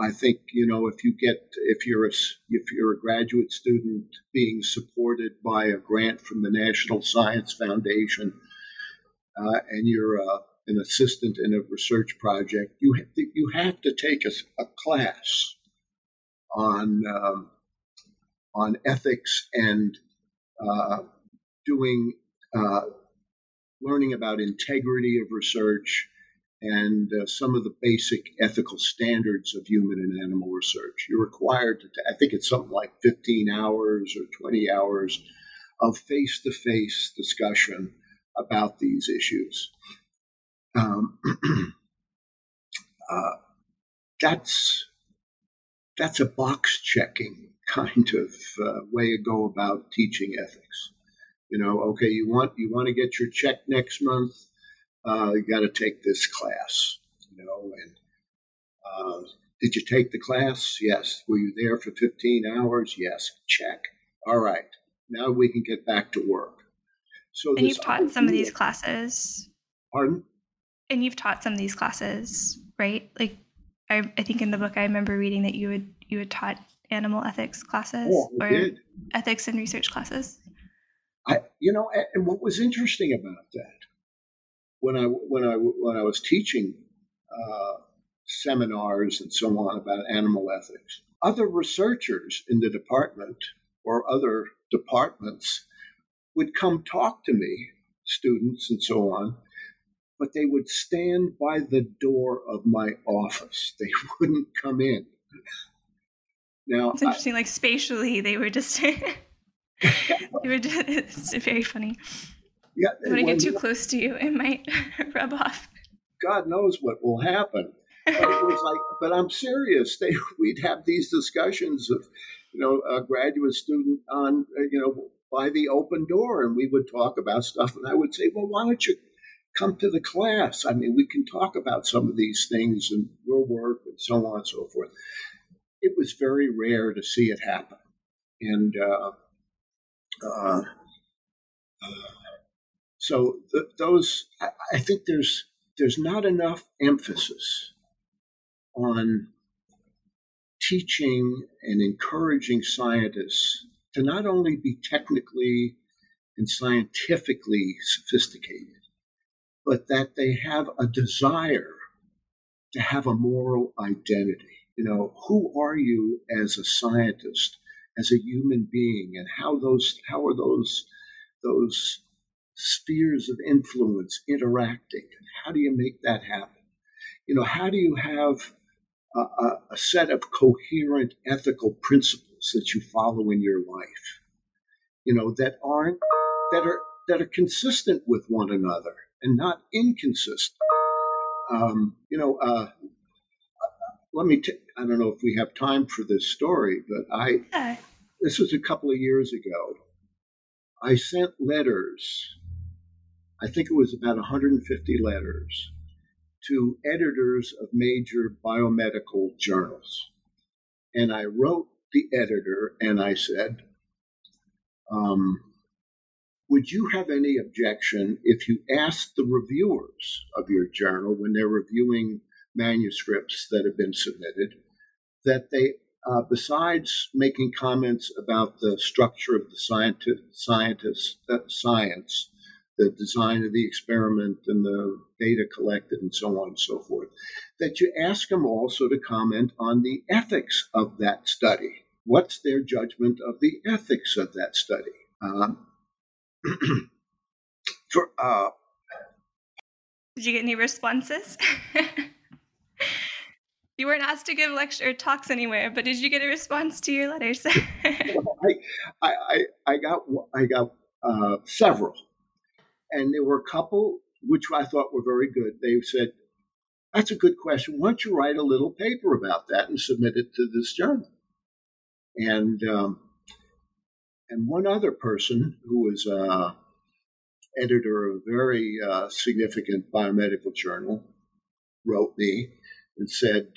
I think if you're a graduate student being supported by a grant from the National Science Foundation, and you're an assistant in a research project, you have to take a class on ethics and learning about integrity of research and some of the basic ethical standards of human and animal research. You're required to, I think it's something like 15 hours or 20 hours of face-to-face discussion about these issues. That's a box-checking kind of way to go about teaching ethics. You want to get your check next month. You got to take this class. And did you take the class? Yes. Were you there for 15 hours? Yes. Check. All right. Now we can get back to work. And you've taught some of these classes. Pardon? And you've taught some of these classes, right? Like, I think in the book I remember reading that you had taught animal ethics classes ethics and research classes. And what was interesting about that, when I was teaching seminars and so on about animal ethics, other researchers in the department or other departments would come talk to me, students and so on, but they would stand by the door of my office. They wouldn't come in. Now it's interesting, like spatially, they were just it's very funny. Yeah, when I get too close to you, it might rub off. God knows what will happen. But I'm serious. We'd have these discussions of, a graduate student on, by the open door, and we would talk about stuff. And I would say, well, why don't you come to the class? I mean, we can talk about some of these things and your work and so on and so forth. It was very rare to see it happen. And so I think there's not enough emphasis on teaching and encouraging scientists to not only be technically and scientifically sophisticated, but that they have a desire to have a moral identity. Who are you as a scientist, as a human being, and how are those spheres of influence interacting, and how do you make that happen? How do you have a set of coherent ethical principles that you follow in your life, that are consistent with one another and not inconsistent. I don't know if we have time for this story, but this was a couple of years ago. I sent letters, I think it was about 150 letters, to editors of major biomedical journals. And I wrote the editor and I said, would you have any objection if you asked the reviewers of your journal when they're reviewing manuscripts that have been submitted, that they, besides making comments about the structure of the science, the design of the experiment and the data collected and so on and so forth, that you ask them also to comment on the ethics of that study. What's their judgment of the ethics of that study? Did you get any responses? You weren't asked to give lecture or talks anywhere, but did you get a response to your letters? I got several, and there were a couple which I thought were very good. They said, "That's a good question. Why don't you write a little paper about that and submit it to this journal?" And one other person who was editor of a very significant biomedical journal wrote me and said,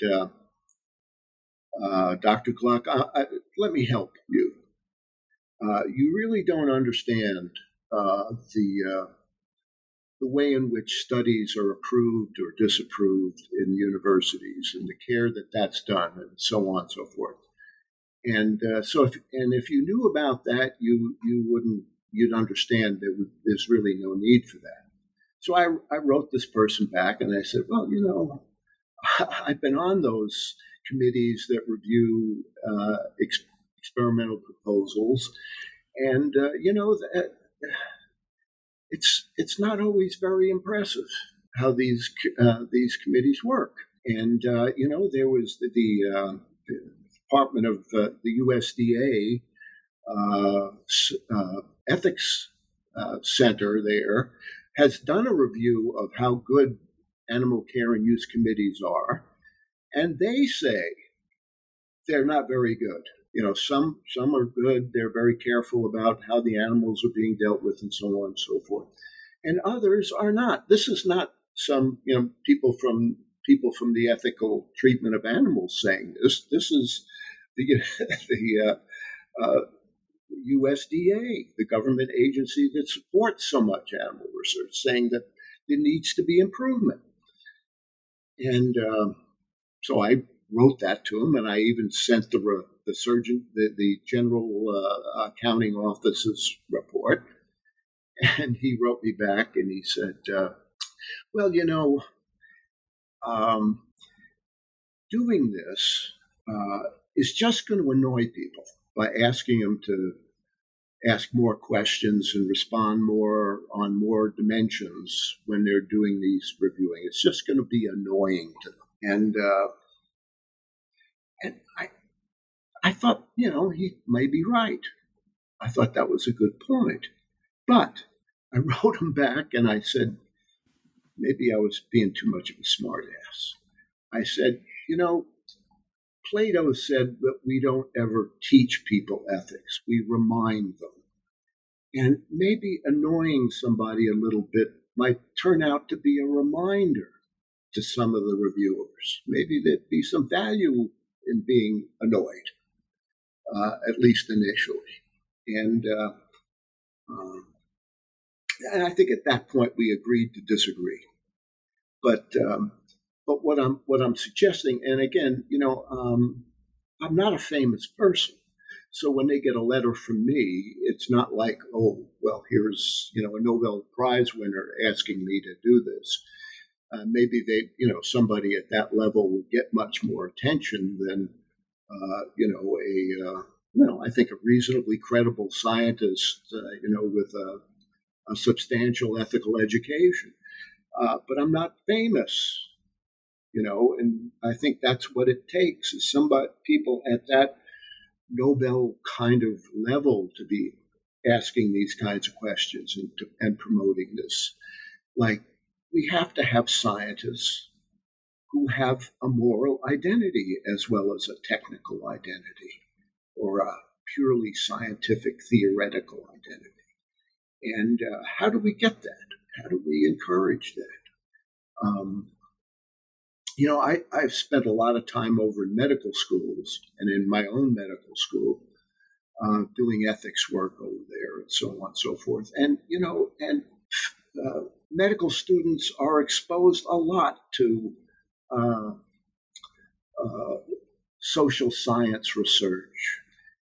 "Dr. Gluck, let me help you. You really don't understand the way in which studies are approved or disapproved in universities and the care that that's done, and so on and so forth. And so if you knew about that, you'd understand that there's really no need for that." So I wrote this person back and I said, "Well, you know, I've been on those committees that review experimental proposals, and you know, it's not always very impressive how these committees work." And you know, there was the Department of the USDA ethics center there has done a review of how good animal care and use committees are, and they say they're not very good. You know, some are good. They're very careful about how the animals are being dealt with and so on and so forth. And others are not. This is not some, you know, people from the ethical treatment of animals saying this. This is the USDA, the government agency that supports so much animal research, saying that there needs to be improvement. And so I wrote that to him, and I even sent the surgeon, the general accounting office's report. And he wrote me back and he said, "Well, you know, doing this is just going to annoy people by asking them to ask more questions and respond more on more dimensions when they're doing these reviewing. It's just going to be annoying to them." And I thought, you know, he may be right. I thought that was a good point. But I wrote him back and I said, maybe I was being too much of a smart ass. I said, "You know, Plato said that we don't ever teach people ethics. We remind them. And maybe annoying somebody a little bit might turn out to be a reminder to some of the reviewers. Maybe there'd be some value in being annoyed, at least initially." And I think at that point we agreed to disagree. But what I'm suggesting, and again, you know, I'm not a famous person, so when they get a letter from me, it's not like, oh, well, here's, you know, a Nobel Prize winner asking me to do this. Maybe they, you know, somebody at that level would get much more attention than, I think a reasonably credible scientist, with a substantial ethical education. But I'm not famous, you know, and I think that's what it takes, is people at that Nobel kind of level to be asking these kinds of questions and promoting this. Like, we have to have scientists who have a moral identity as well as a technical identity or a purely scientific theoretical identity. And how do we get that? How do we encourage that? I've spent a lot of time over in medical schools and in my own medical school doing ethics work over there and so on and so forth. And, you know, medical students are exposed a lot to social science research,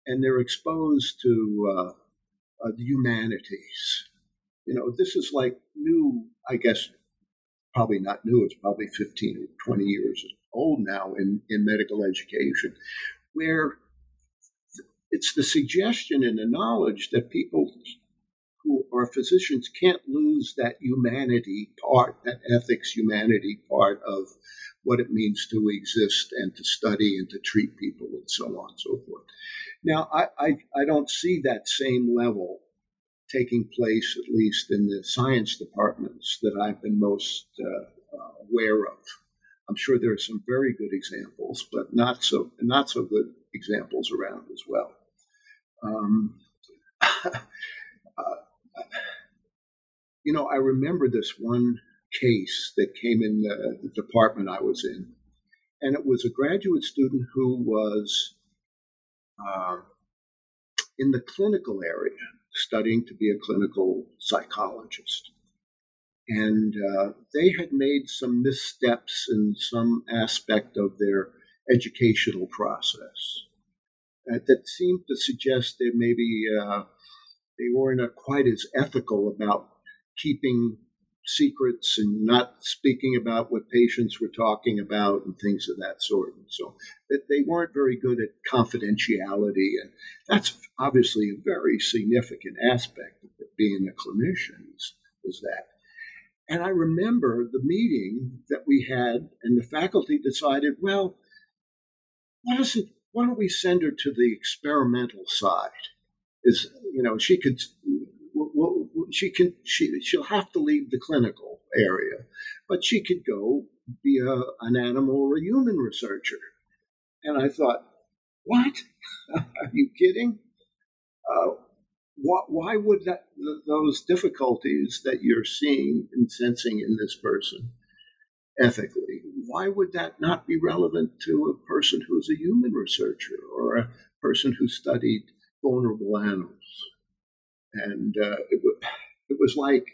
and they're exposed to the humanities. You know, this is like new, I guess, probably not new, it's probably 15 or 20 years old now in medical education, where it's the suggestion and the knowledge that people who are physicians can't lose that humanity part, that ethics humanity part of what it means to exist and to study and to treat people and so on and so forth. Now, I don't see that same level taking place, at least in the science departments that I've been most aware of. I'm sure there are some very good examples, but not so good examples around as well. I remember this one case that came in the department I was in, and it was a graduate student who was in the clinical area, studying to be a clinical psychologist. And they had made some missteps in some aspect of their educational process that seemed to suggest that maybe they weren't quite as ethical about keeping secrets and not speaking about what patients were talking about and things of that sort. And so that they weren't very good at confidentiality. And that's obviously a very significant aspect of being a clinician is that. And I remember the meeting that we had, and the faculty decided, well, why don't we send her to the experimental side? She'll have to leave the clinical area, but she could go be an animal or a human researcher. And I thought, what? Are you kidding? Why would those difficulties that you're seeing and sensing in this person ethically, why would that not be relevant to a person who's a human researcher or a person who studied vulnerable animals? And it was like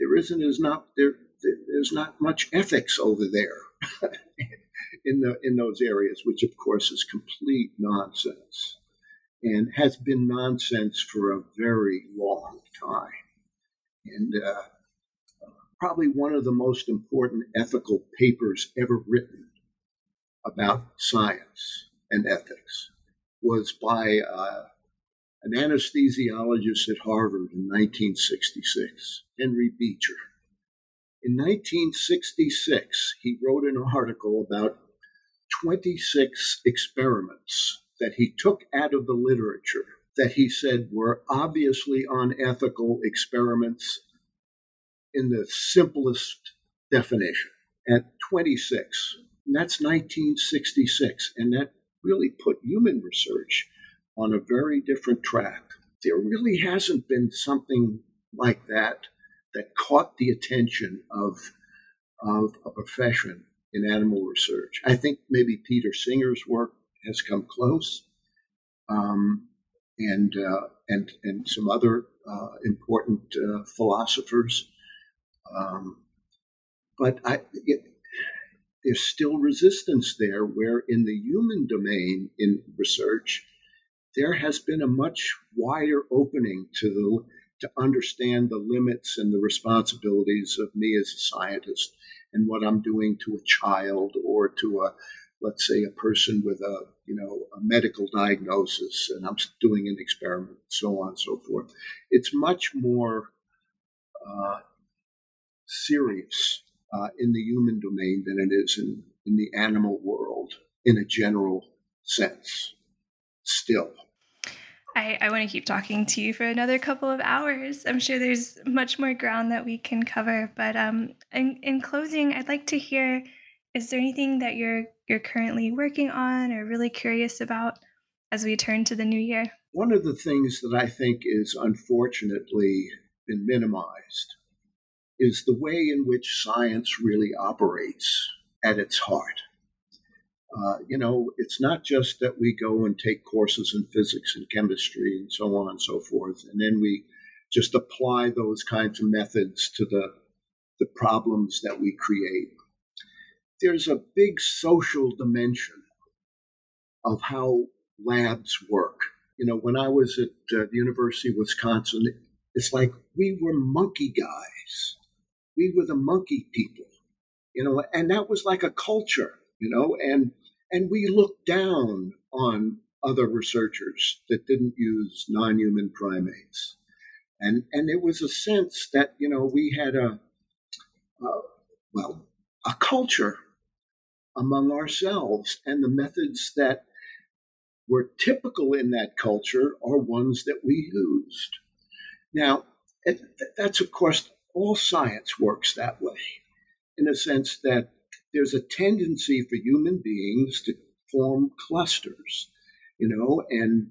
there's not much ethics over there in those areas, which of course is complete nonsense and has been nonsense for a very long time. And probably one of the most important ethical papers ever written about science and ethics was by an anesthesiologist at Harvard in 1966, Henry Beecher. In 1966, he wrote an article about 26 experiments that he took out of the literature that he said were obviously unethical experiments in the simplest definition, at 26. And that's 1966, and that really put human research on a very different track. There really hasn't been something like that caught the attention of a profession in animal research. I think maybe Peter Singer's work has come close, and some other important philosophers, but there's still resistance there. Where in the human domain in research, there has been a much wider opening to understand the limits and the responsibilities of me as a scientist and what I'm doing to a child or to a person with a medical diagnosis, and I'm doing an experiment, so on and so forth. It's much more serious in the human domain than it is in the animal world in a general sense. Still. I want to keep talking to you for another couple of hours. I'm sure there's much more ground that we can cover. But in closing, I'd like to hear, is there anything that you're currently working on or really curious about as we turn to the new year? One of the things that I think is unfortunately been minimized is the way in which science really operates at its heart. It's not just that we go and take courses in physics and chemistry and so on and so forth, and then we just apply those kinds of methods to the problems that we create. There's a big social dimension of how labs work. When I was at the University of Wisconsin, it's like we were monkey guys. We were the monkey people, and that was like a culture, and we looked down on other researchers that didn't use non-human primates. And there was a sense that, we had a culture among ourselves. And the methods that were typical in that culture are ones that we used. Now, that's, of course, all science works that way, in a sense that there's a tendency for human beings to form clusters, you know, and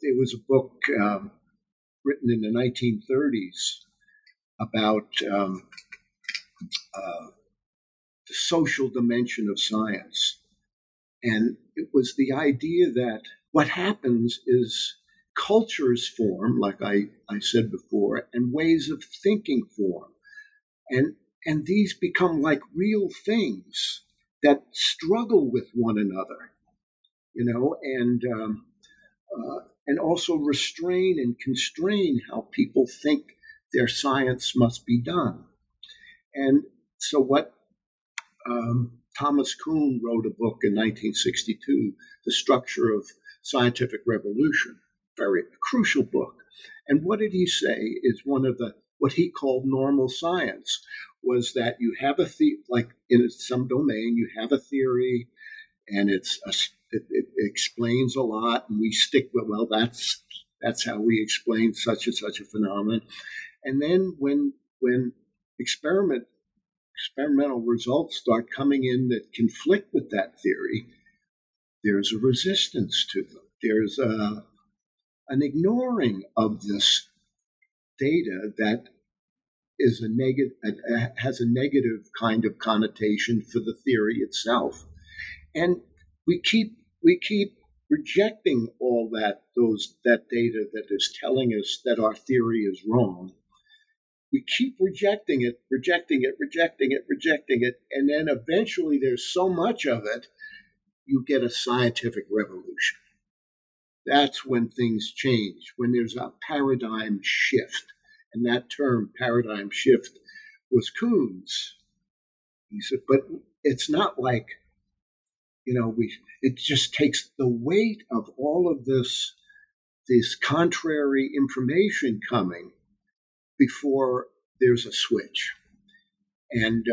there was a book written in the 1930s about the social dimension of science. And it was the idea that what happens is cultures form, like I said before, and ways of thinking form. And these become like real things that struggle with one another, you know, and also restrain and constrain how people think their science must be done. And so what Thomas Kuhn wrote a book in 1962, The Structure of Scientific Revolution, very crucial book. And what did he say is one of the, what he called normal science, was that you have a like in some domain, you have a theory and it explains a lot, and we stick with, well, that's how we explain such and such a phenomenon. And then when experimental results start coming in that conflict with that theory, there's a resistance to them. There's an ignoring of this data that is has a negative kind of connotation for the theory itself, and we keep rejecting all that data that is telling us that our theory is wrong. We keep rejecting it, and then eventually there's so much of it, you get a scientific revolution. That's when things change, when there's a paradigm shift. And that term, paradigm shift, was Kuhn's. He said, but it's not like, you know, it just takes the weight of all of this contrary information coming before there's a switch. And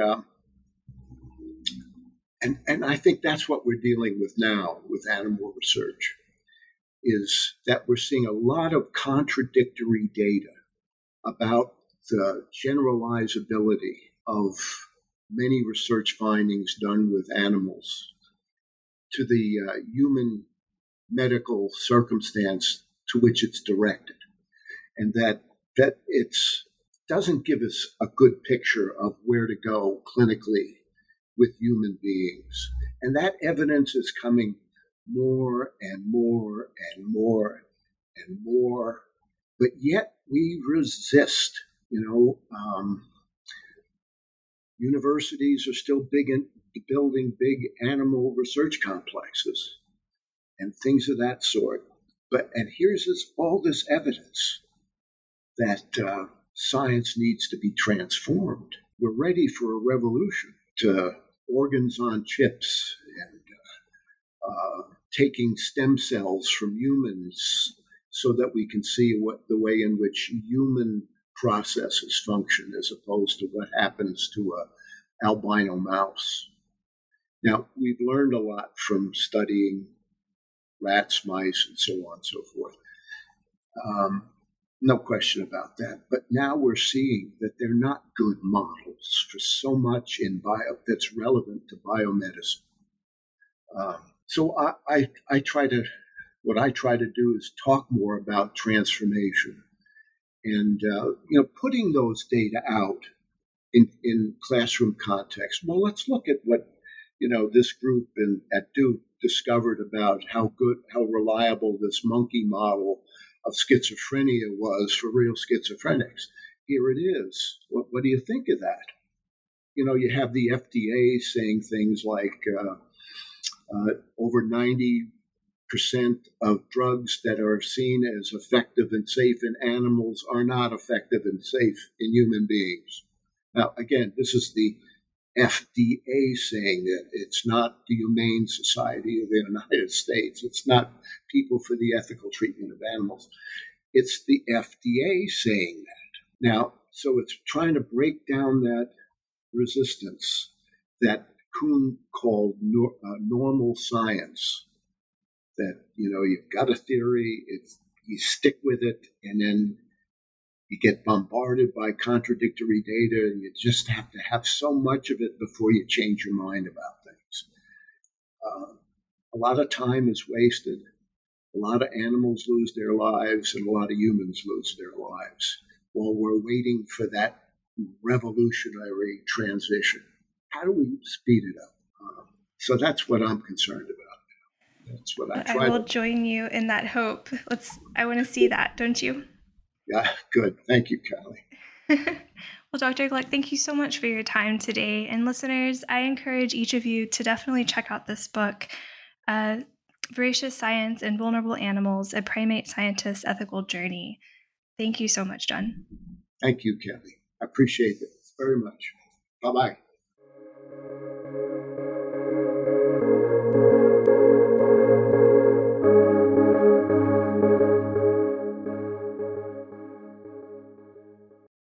I think that's what we're dealing with now with animal research, is that we're seeing a lot of contradictory data about the generalizability of many research findings done with animals to the human medical circumstance to which it's directed. And that it doesn't give us a good picture of where to go clinically with human beings. And that evidence is coming more and more and more and more, but yet we resist. You know, universities are still big in building big animal research complexes and things of that sort. And here's all this evidence that science needs to be transformed. We're ready for a revolution to organs on chips and taking stem cells from humans so that we can see what the way in which human processes function as opposed to what happens to an albino mouse. Now, we've learned a lot from studying rats, mice, and so on and so forth. No question about that. But now we're seeing that they're not good models for so much in bio that's relevant to biomedicine. So I try to, what I try to do is talk more about transformation and, you know, putting those data out in classroom context. Well, let's look at what, you know, this group at Duke discovered about how reliable this monkey model of schizophrenia was for real schizophrenics. Here it is. What do you think of that? You know, you have the FDA saying things like, over 90% of drugs that are seen as effective and safe in animals are not effective and safe in human beings. Now, again, this is the FDA saying that. It's not the Humane Society of the United States. It's not People for the Ethical Treatment of Animals. It's the FDA saying that. Now, so it's trying to break down that resistance that Kuhn called normal science. That, you know, you've got a theory, you stick with it, and then you get bombarded by contradictory data, and you just have to have so much of it before you change your mind about things. A lot of time is wasted. A lot of animals lose their lives, and a lot of humans lose their lives while we're waiting for that revolutionary transition. How do we speed it up? So that's what I'm concerned about. That's what I try. I will join you in that hope. I want to see that, don't you? Yeah, good. Thank you, Callie. Well, Dr. Gluck, thank you so much for your time today. And listeners, I encourage each of you to definitely check out this book, Voracious Science and Vulnerable Animals: A Primate Scientist's Ethical Journey. Thank you so much, John. Thank you, Kelly. I appreciate it very much. Bye-bye.